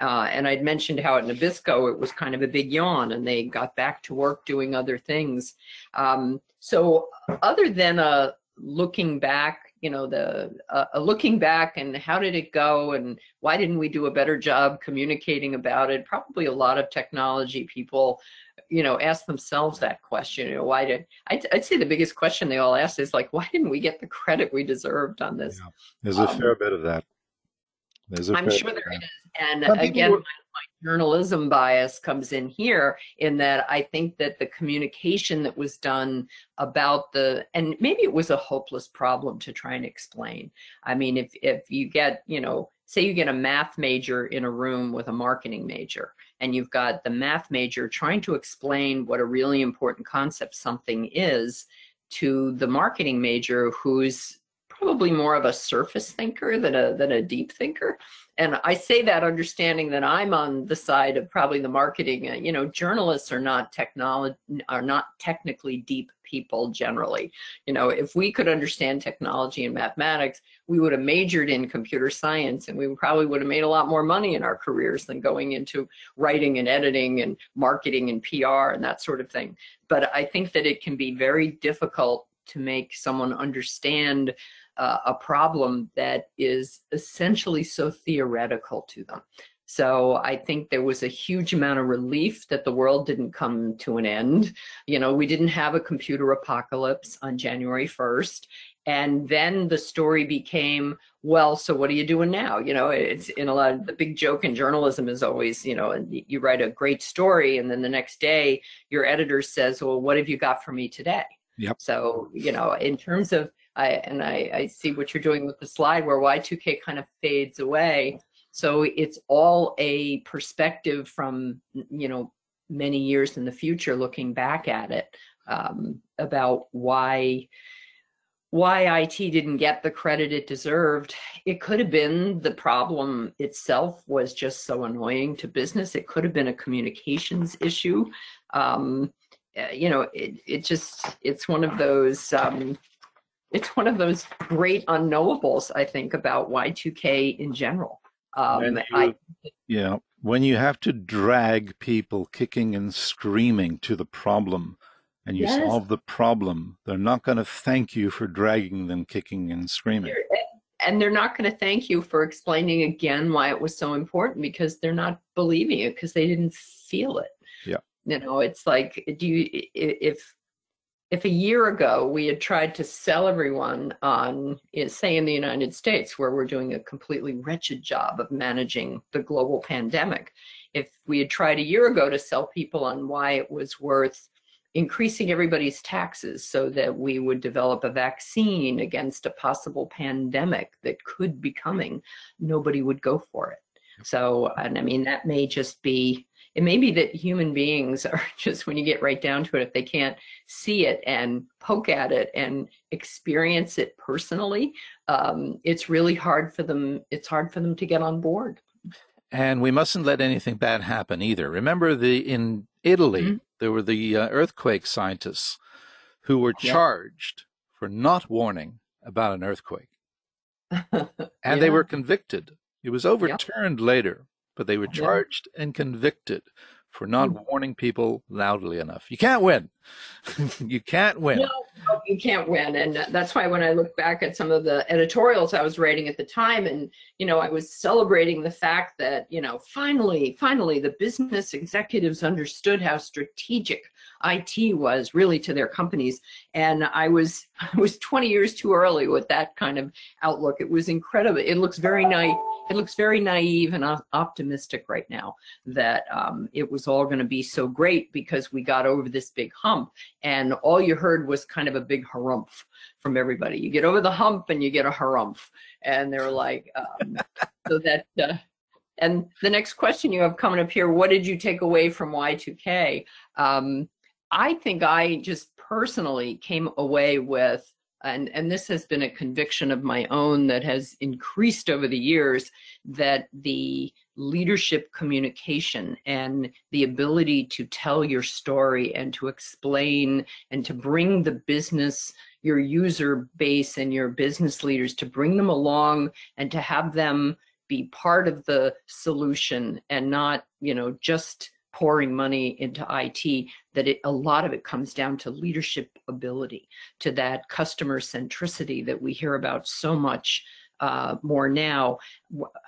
Uh, and I'd mentioned how at Nabisco, it was kind of a big yawn, and they got back to work doing other things. Um, so other than a looking back, you know, the uh, looking back and how did it go and why didn't we do a better job communicating about it? Probably a lot of technology people, you know, ask themselves that question. You know, why did, I'd, I'd say the biggest question they all ask is like, why didn't we get the credit we deserved on this? Yeah. There's a um, fair bit of that. There's a I'm fair sure bit there is. And Some again, my journalism bias comes in here, in that I think that the communication that was done about the, and maybe it was a hopeless problem to try and explain. I mean, if, if you get, you know, say you get a math major in a room with a marketing major, and you've got the math major trying to explain what a really important concept something is to the marketing major, who's probably more of a surface thinker than a, than a deep thinker. And I say that understanding that I'm on the side of probably the marketing, uh, you know, journalists are not technology, are not technically deep people generally. You know, if we could understand technology and mathematics, we would have majored in computer science, and we probably would have made a lot more money in our careers than going into writing and editing and marketing and P R and that sort of thing. But I think that it can be very difficult to make someone understand Uh, a problem that is essentially so theoretical to them. So I think there was a huge amount of relief that the world didn't come to an end. You know, we didn't have a computer apocalypse on January first. And then the story became, well, so what are you doing now? You know, it's in a lot of the big joke in journalism is always, you know, you write a great story, and then the next day your editor says, well, what have you got for me today? Yep. So, you know, in terms of, I, and I, I see what you're doing with the slide where Y two K kind of fades away. So it's all a perspective from, you know, many years in the future, looking back at it, um, about why, why I T didn't get the credit it deserved. It could have been the problem itself was just so annoying to business. It could have been a communications issue. Um, you know, it, it just, it's one of those, um, It's one of those great unknowables, I think, about Y two K in general. Um, when you, I, yeah, when you have to drag people kicking and screaming to the problem, and you yes. solve the problem, they're not going to thank you for dragging them kicking and screaming. And they're not going to thank you for explaining again why it was so important, because they're not believing it, because they didn't feel it. Yeah, you know, it's like, do you if. If a year ago we had tried to sell everyone on, say in the United States, where we're doing a completely wretched job of managing the global pandemic, if we had tried a year ago to sell people on why it was worth increasing everybody's taxes so that we would develop a vaccine against a possible pandemic that could be coming, nobody would go for it. So, and I mean, that may just be, it may be that human beings are just, when you get right down to it, if they can't see it and poke at it and experience it personally, um, it's really hard for them. It's hard for them to get on board. And we mustn't let anything bad happen either. Remember, the in Italy, mm-hmm. there were the uh, earthquake scientists who were yeah. charged for not warning about an earthquake. And yeah. they were convicted. It was overturned yeah. later, but they were charged yeah. and convicted for not mm-hmm. warning people loudly enough. You can't win. You can't win. No, no, you can't win. And that's why when I look back at some of the editorials I was writing at the time, and, you know, I was celebrating the fact that, you know, finally, finally, the business executives understood how strategic I T was really to their companies. And I was, I was twenty years too early with that kind of outlook. It was incredible. It looks very nice. It looks very naive and optimistic right now that um, it was all going to be so great because we got over this big hump, and all you heard was kind of a big harumph from everybody. You get over the hump and you get a harumph, and they're like, um, so that. Uh, and the next question you have coming up here: what did you take away from Y two K? Um, I think I just personally came away with. And, and this has been a conviction of my own that has increased over the years, that the leadership communication and the ability to tell your story and to explain and to bring the business, your user base and your business leaders, to bring them along and to have them be part of the solution and not, you know, just pouring money into I T, that it, a lot of it comes down to leadership ability, to that customer centricity that we hear about so much uh, more now.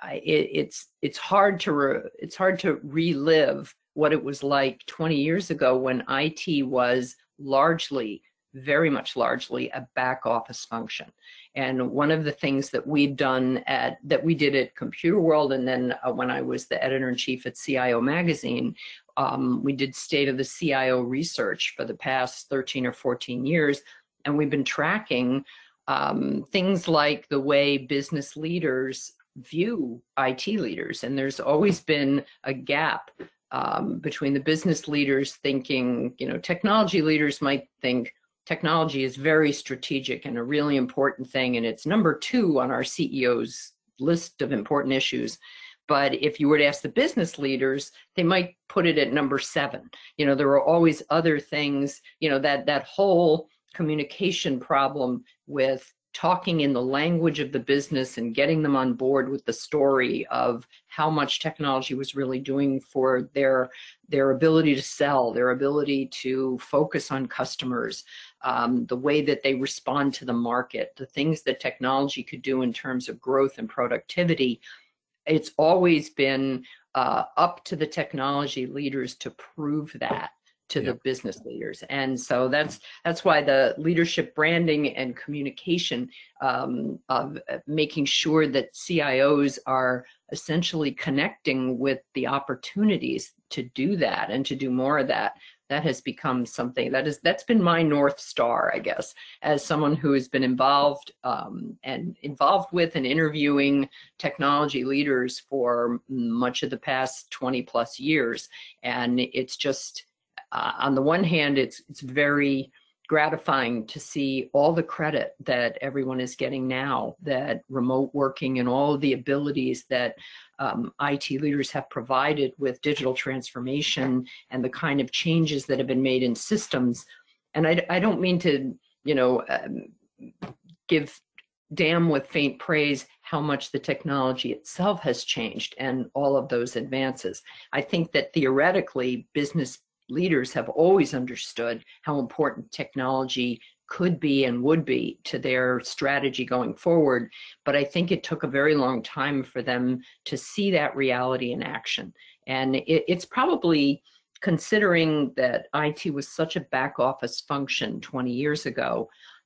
It, it's it's hard to re, it's hard to relive what it was like twenty years ago when I T was largely, very much largely, a back office function. And one of the things that we've done at, that we did at Computer World, and then uh, when I was the editor-in-chief at C I O Magazine, um, we did state of the C I O research for the past thirteen or fourteen years. And we've been tracking um, things like the way business leaders view I T leaders. And there's always been a gap um, between the business leaders thinking, you know, technology leaders might think, technology is very strategic and a really important thing, and it's number two on our C E O's list of important issues. But if you were to ask the business leaders, they might put it at number seven. You know, there are always other things, you know, that, that whole communication problem with talking in the language of the business and getting them on board with the story of how much technology was really doing for their, their ability to sell, their ability to focus on customers, um, the way that they respond to the market, the things that technology could do in terms of growth and productivity. It's always been uh, up to the technology leaders to prove that to yep. the business leaders. And so that's that's why the leadership branding and communication um, of making sure that C I Os are essentially connecting with the opportunities to do that and to do more of that, that has become something that is, that's been my North Star, I guess, as someone who has been involved um, and involved with and interviewing technology leaders for much of the past twenty plus years. And it's just, Uh, on the one hand, it's it's very gratifying to see all the credit that everyone is getting now, that remote working and all of the abilities that um, I T leaders have provided with digital transformation and the kind of changes that have been made in systems. And I, I don't mean to, you know, um, give damn with faint praise how much the technology itself has changed and all of those advances. I think that theoretically, business leaders have always understood how important technology could be and would be to their strategy going forward. But I think it took a very long time for them to see that reality in action. And it, it's probably, considering that I T was such a back office function twenty years ago,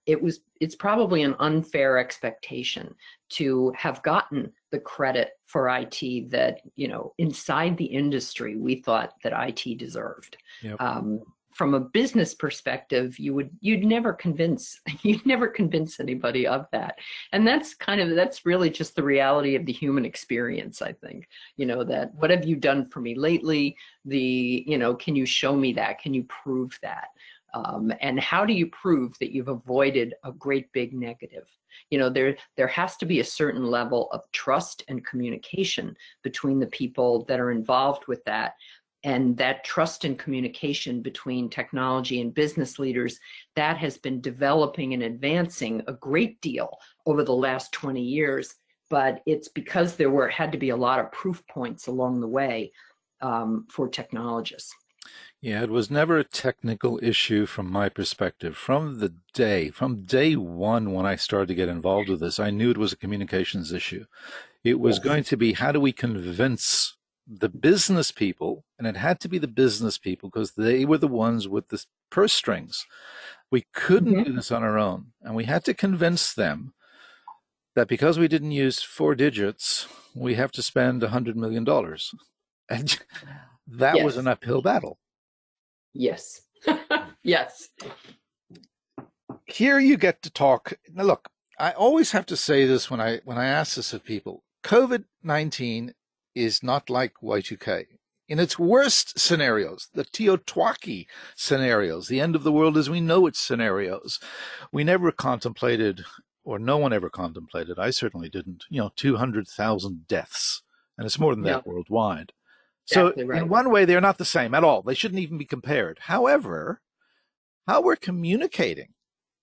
it was, it's probably an unfair expectation to have gotten the credit for I T that, you know, inside the industry, we thought that I T deserved. Yep. Um, from a business perspective, you would, you'd never convince, you'd never convince anybody of that. And that's kind of, that's really just the reality of the human experience, I think, you know, that what have you done for me lately? The, you know, can you show me that? Can you prove that? Um, and how do you prove that you've avoided a great big negative? You know, there, there has to be a certain level of trust and communication between the people that are involved with that. And that trust and communication between technology and business leaders, that has been developing and advancing a great deal over the last twenty years. But it's because there were, had to be a lot of proof points along the way um, for technologists. Yeah, it was never a technical issue from my perspective. From the day, from day one when I started to get involved with this, I knew it was a communications issue. It was going to be, how do we convince the business people? And it had to be the business people because they were the ones with the purse strings. We couldn't mm-hmm. do this on our own. And we had to convince them that because we didn't use four digits, we have to spend one hundred million dollars. And that yes. was an uphill battle. Yes. Yes. Here you get to talk. Now, look, I always have to say this when I when I ask this of people. COVID nineteen is not like Y two K. In its worst scenarios, the Teotihuacan scenarios, the end of the world as we know it scenarios, we never contemplated, or no one ever contemplated, I certainly didn't, you know, two hundred thousand deaths. And it's more than that yeah. worldwide. So exactly right. In one way, they're not the same at all. They shouldn't even be compared. However, how we're communicating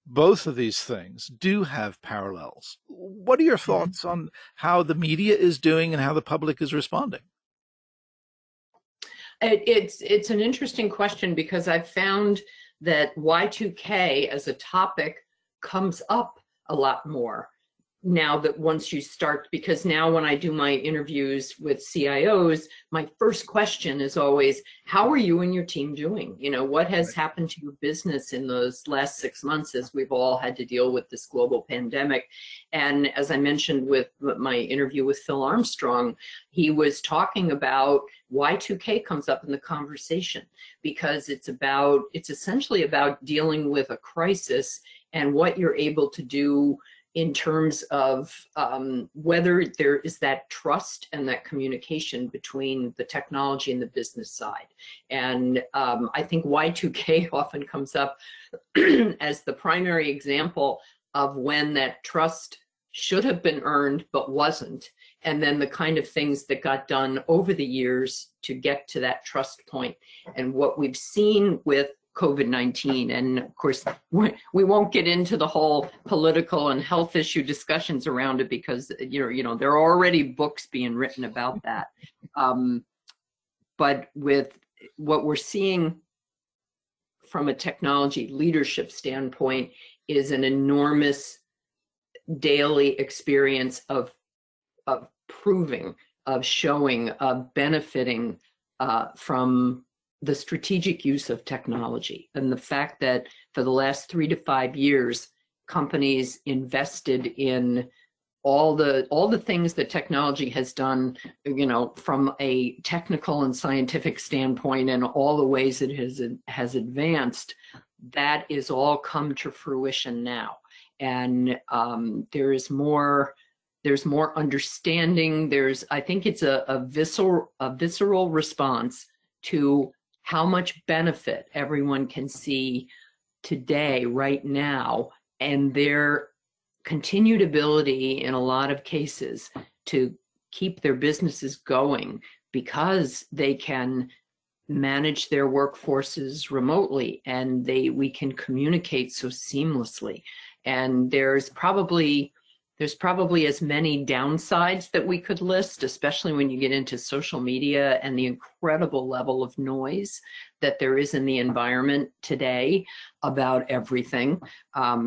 both of these things do have parallels. What are your thoughts mm-hmm. on how the media is doing and how the public is responding? It, it's, it's an interesting question because I've found that Y two K as a topic comes up a lot more. Now that once you start, because now when I do my interviews with C I Os, my first question is always, how are you and your team doing? You know, what has happened to your business in those last six months as we've all had to deal with this global pandemic? And as I mentioned with my interview with Phil Armstrong, he was talking about Y two K comes up in the conversation because it's about, it's essentially about dealing with a crisis and what you're able to do in terms of um, whether there is that trust and that communication between the technology and the business side. And um, I think Y two K often comes up as the primary example of when that trust should have been earned but wasn't. And then the kind of things that got done over the years to get to that trust point. And what we've seen with COVID nineteen, and of course, we won't get into the whole political and health issue discussions around it because you know, you know, there are already books being written about that. Um, but with what we're seeing from a technology leadership standpoint is an enormous daily experience of of proving, of showing, of benefiting uh, from the strategic use of technology and the fact that for the last three to five years, companies invested in all the all the things that technology has done, you know, from a technical and scientific standpoint and all the ways it has, has advanced, that is all come to fruition now. And um, there is more, there's more understanding. There's, I think it's a, a, visceral, a visceral response to how much benefit everyone can see today, right now, and their continued ability in a lot of cases to keep their businesses going because they can manage their workforces remotely and they we can communicate so seamlessly. And there's probably There's probably as many downsides that we could list, especially when you get into social media and the incredible level of noise that there is in the environment today about everything. Um,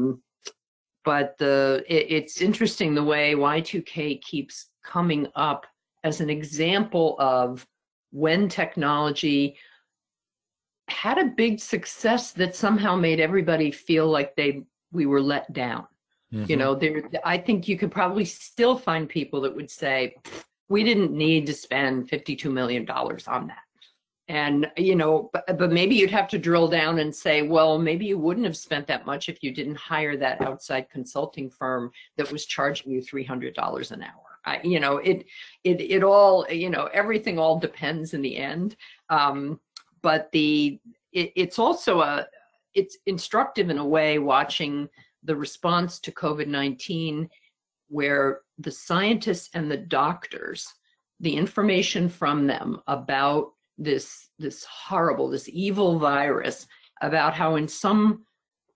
but the, it, it's interesting the way Y two K keeps coming up as an example of when technology had a big success that somehow made everybody feel like they we were let down. Mm-hmm. You know, there, I think you could probably still find people that would say, we didn't need to spend fifty-two million dollars on that. And, you know, but, but maybe you'd have to drill down and say, well, maybe you wouldn't have spent that much if you didn't hire that outside consulting firm that was charging you three hundred dollars an hour. I, you know, it, it, it all, you know, everything all depends in the end. Um, but the, it, it's also a, it's instructive in a way watching the response to COVID nineteen, where the scientists and the doctors, the information from them about this this horrible, this evil virus, about how in some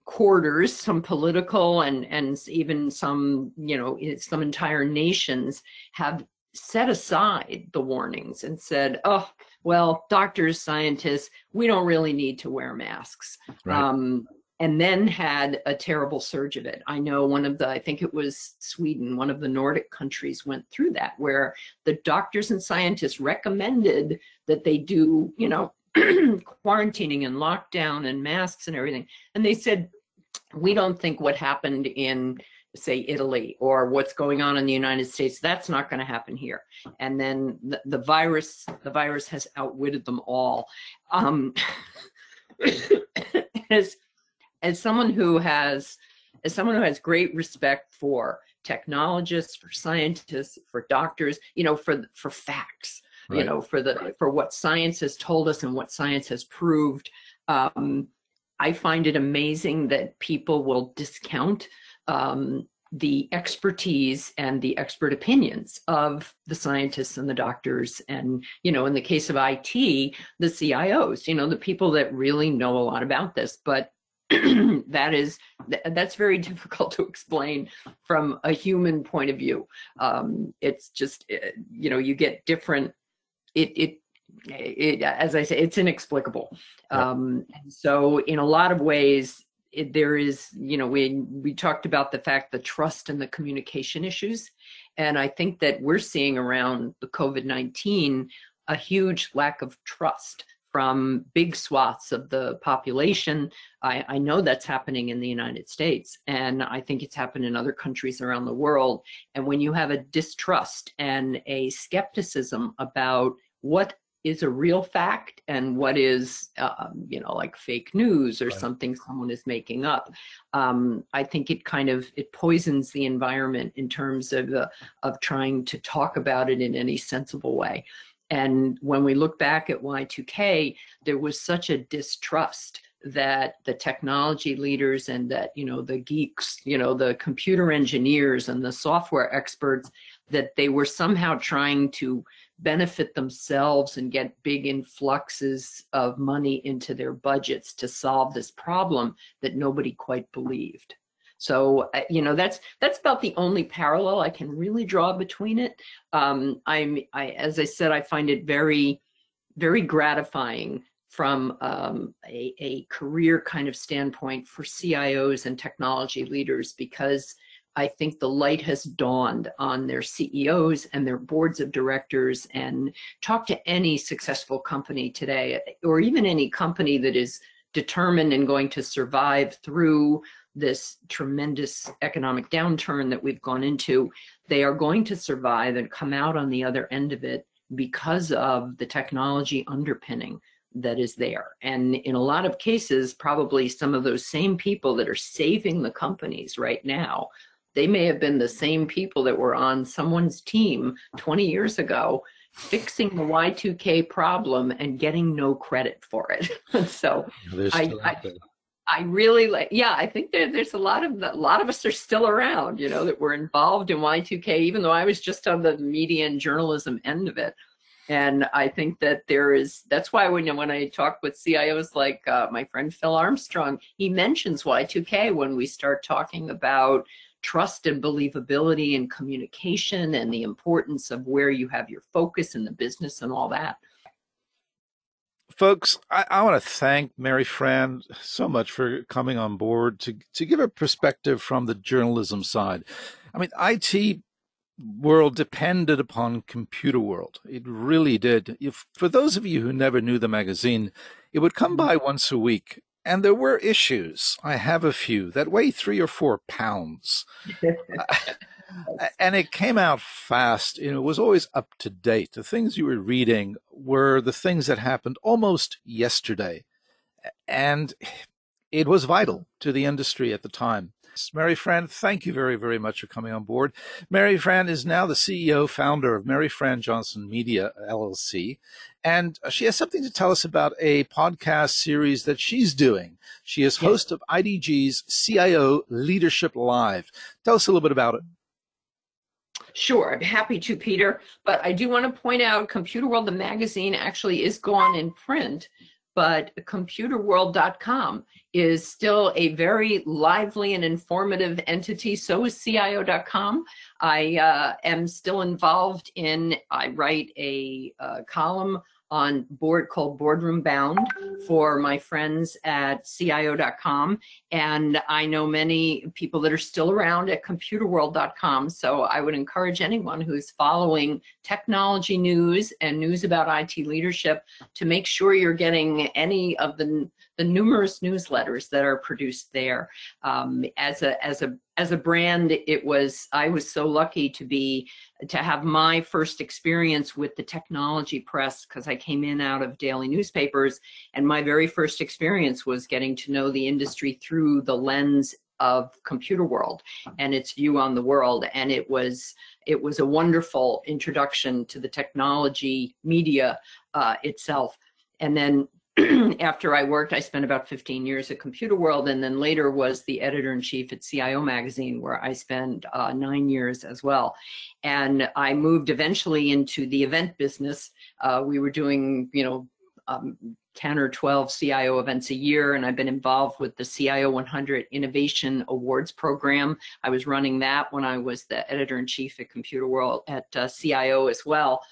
quarters, some political and and even some, you know, some entire nations have set aside the warnings and said, oh, well, doctors, scientists, we don't really need to wear masks. Right. Um, and then had a terrible surge of it. I know one of the, I think it was Sweden, one of the Nordic countries went through that, where the doctors and scientists recommended that they do, you know, quarantining and lockdown and masks and everything. And they said, we don't think what happened in, say, Italy or what's going on in the United States, that's not going to happen here. And then the, the virus, the virus has outwitted them all. Um, as, As someone who has, as someone who has great respect for technologists, for scientists, for doctors, you know, for for facts, right. you know, for the right. for what science has told us and what science has proved, um, I find it amazing that people will discount um, the expertise and the expert opinions of the scientists and the doctors, and, you know, in the case of I T, the C I Os, you know, the people that really know a lot about this, but. that is, that's very difficult to explain from a human point of view. Um, it's just, you know, you get different, it, it, it as I say, it's inexplicable. Um, and so in a lot of ways, it, there is, you know, we, we talked about the fact, the trust and the communication issues. And I think that we're seeing around the COVID nineteen, a huge lack of trust from big swaths of the population. I, I know that's happening in the United States, and I think it's happened in other countries around the world. And when you have a distrust and a skepticism about what is a real fact and what is, uh, you know, like fake news or right. something someone is making up, um, I think it kind of, it poisons the environment in terms of, uh, of trying to talk about it in any sensible way. And when we look back at Y two K, there was such a distrust that the technology leaders and that, you know, the geeks, you know, the computer engineers and the software experts, that they were somehow trying to benefit themselves and get big influxes of money into their budgets to solve this problem that nobody quite believed. So, you know, that's that's about the only parallel I can really draw between it. Um, I'm, I, as I said, I find it very, very gratifying from um, a, a career kind of standpoint for C I Os and technology leaders, because I think the light has dawned on their C E Os and their boards of directors. And talk to any successful company today, or even any company that is determined and going to survive through this tremendous economic downturn that we've gone into. They are going to survive and come out on the other end of it because of the technology underpinning that is there. And in a lot of cases, probably some of those same people that are saving the companies right now, they may have been the same people that were on someone's team twenty years ago, fixing the Y two K problem and getting no credit for it. So I, I really like, yeah, I think there, there's a lot of, a lot of us are still around, you know, that were involved in Y two K, even though I was just on the media and journalism end of it. And I think that there is, that's why when, when I talk with C I Os, like uh, my friend Phil Armstrong, he mentions Y two K when we start talking about trust and believability and communication and the importance of where you have your focus in the business and all that. Folks, I, I want to thank Mary Fran so much for coming on board to, to give a perspective from the journalism side. I mean, I T world depended upon computer world. It really did. If, for those of you who never knew the magazine, it would come by once a week And there were issues. I have a few that weigh three or four pounds. uh, and it came out fast. You know, it was always up to date. The things you were reading were the things that happened almost yesterday. And it was vital to the industry at the time. Mary Fran, thank you very, very much for coming on board. Mary Fran is now the C E O founder of Mary Fran Johnson Media, L L C, and she has something to tell us about a podcast series that she's doing. She is host of I D G's C I O Leadership Live. Tell us a little bit about it. Sure, I'm happy to, Peter, but I do want to point out Computer World, the magazine, actually is gone in print, but computer world dot com is still a very lively and informative entity. So is C I O dot com. I uh, am still involved in, I write a uh, column on board called Boardroom Bound for my friends at C I O dot com. And I know many people that are still around at computer world dot com. So I would encourage anyone who's following technology news and news about I T leadership to make sure you're getting any of the the numerous newsletters that are produced there. Um, as a as a as a brand, it was I was so lucky to be to have my first experience with the technology press, because I came in out of daily newspapers, and my very first experience was getting to know the industry through the lens of Computer World and its view on the world. And it was it was a wonderful introduction to the technology media uh, itself. And then after I worked, I spent about fifteen years at Computer World, and then later was the editor-in-chief at C I O Magazine, where I spent uh, nine years as well. And I moved eventually into the event business. Uh, we were doing, you know, um, ten or twelve C I O events a year, and I've been involved with the C I O one hundred Innovation Awards program. I was running that when I was the editor-in-chief at Computer World, at uh, C I O as well.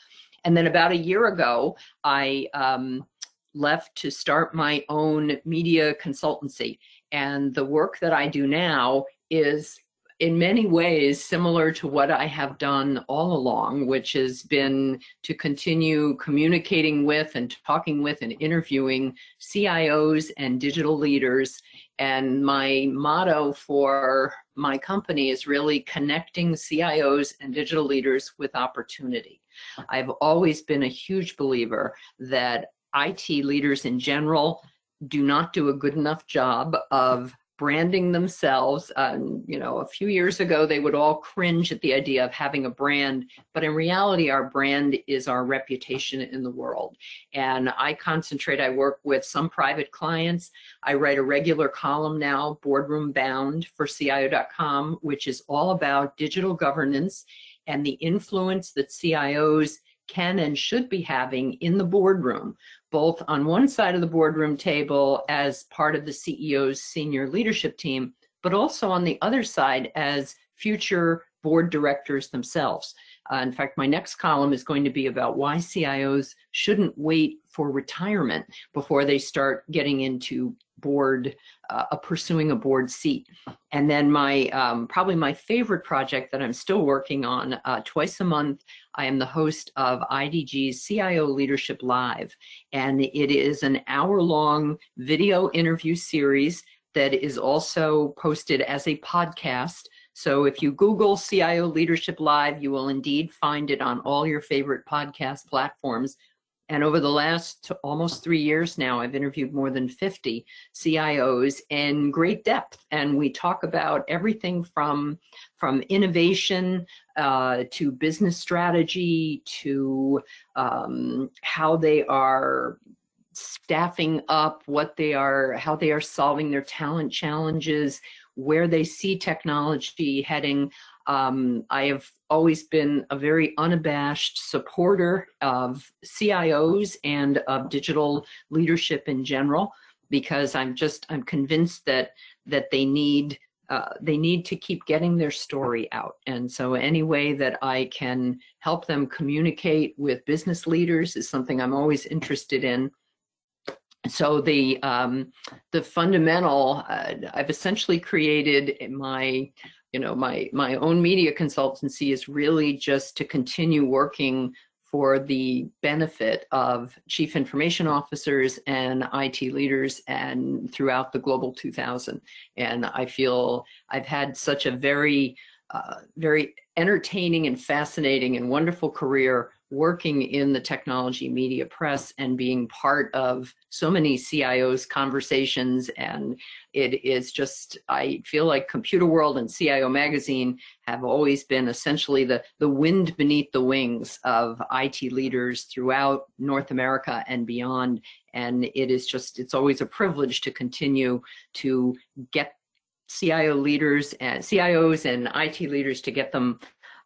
And then about a year ago, I um, left to start my own media consultancy. And the work that I do now is in many ways similar to what I have done all along, which has been to continue communicating with and talking with and interviewing C I Os and digital leaders. And my motto for my company is really connecting C I Os and digital leaders with opportunity. I've always been a huge believer that I T leaders in general do not do a good enough job of branding themselves. Um, you know, a few years ago, they would all cringe at the idea of having a brand, but in reality, our brand is our reputation in the world. And I concentrate, I work with some private clients. I write a regular column now, Boardroom Bound for C I O dot com, which is all about digital governance and the influence that C I Os can and should be having in the boardroom, both on one side of the boardroom table as part of the C E O's senior leadership team, but also on the other side as future board directors themselves. Uh, in fact, my next column is going to be about why C I Os shouldn't wait for retirement before they start getting into board, uh, pursuing a board seat. And then my, um, probably my favorite project that I'm still working on, uh, twice a month, I am the host of I D G's C I O Leadership Live. And it is an hour long video interview series that is also posted as a podcast. So if you Google C I O Leadership Live, you will indeed find it on all your favorite podcast platforms. And over the last almost three years now, I've interviewed more than fifty C I Os in great depth. And we talk about everything from, from innovation uh, to business strategy to um, how they are staffing up, what they are, how they are solving their talent challenges, where they see technology heading. Um, I have always been a very unabashed supporter of C I Os and of digital leadership in general, because I'm just I'm convinced that that they need uh, they need to keep getting their story out. And so any way that I can help them communicate with business leaders is something I'm always interested in. So the um, the fundamental, uh, I've essentially created my, you know, my my own media consultancy is really just to continue working for the benefit of chief information officers and I T leaders and throughout the Global two thousand. And I feel I've had such a very, uh, very entertaining and fascinating and wonderful career working in the technology media press and being part of so many C I Os' conversations. And it is just, I feel like Computer World and C I O Magazine have always been essentially the, the wind beneath the wings of I T leaders throughout North America and beyond. And it is just, it's always a privilege to continue to get C I O leaders and C I Os and I T leaders to get them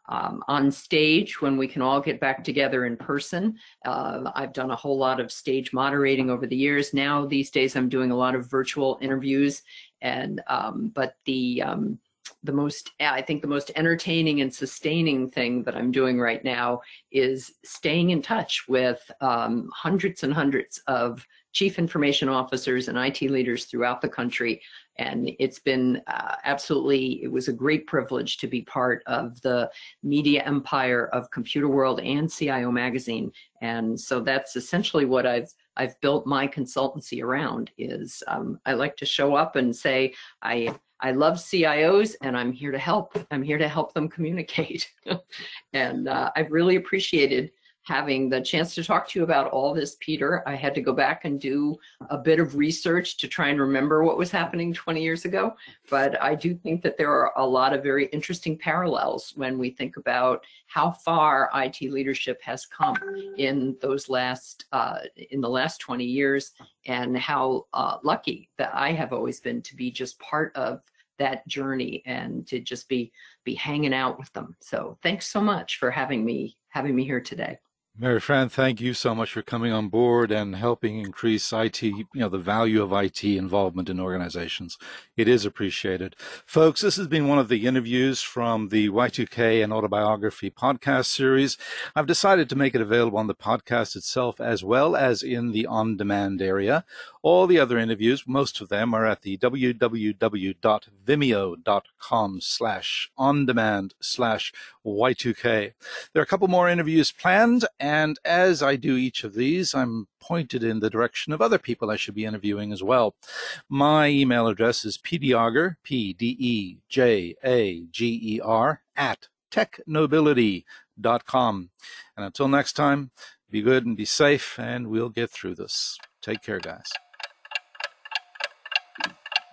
Um, on stage when we can all get back together in person. Uh, I've done a whole lot of stage moderating over the years. Now, these days, I'm doing a lot of virtual interviews. And um, but the um, the most, I think the most entertaining and sustaining thing that I'm doing right now is staying in touch with um, hundreds and hundreds of chief information officers and I T leaders throughout the country. And it's been uh, absolutely, it was a great privilege to be part of the media empire of Computer World and C I O Magazine. And so that's essentially what I've I've built my consultancy around is um, I like to show up and say, I, I love C I Os and I'm here to help. I'm here to help them communicate. And uh, I've really appreciated having the chance to talk to you about all this, Peter. I had to go back and do a bit of research to try and remember what was happening twenty years ago. But I do think that there are a lot of very interesting parallels when we think about how far I T leadership has come in those last, uh, in the last twenty years, and how uh, lucky that I have always been to be just part of that journey and to just be, be hanging out with them. So thanks so much for having me, having me here today. Mary Fran, thank you so much for coming on board and helping increase I T, you know, the value of I T involvement in organizations. It is appreciated. Folks, this has been one of the interviews from the Y two K and Autobiography podcast series. I've decided to make it available on the podcast itself as well as in the on-demand area. All the other interviews, most of them, are at the www.vimeo.com slash on-demand slash Y two K. There are a couple more interviews planned, and as I do each of these, I'm pointed in the direction of other people I should be interviewing as well. My email address is pdjager, P D E J A G E R, at technobility dot com. And until next time, be good and be safe, and we'll get through this. Take care, guys.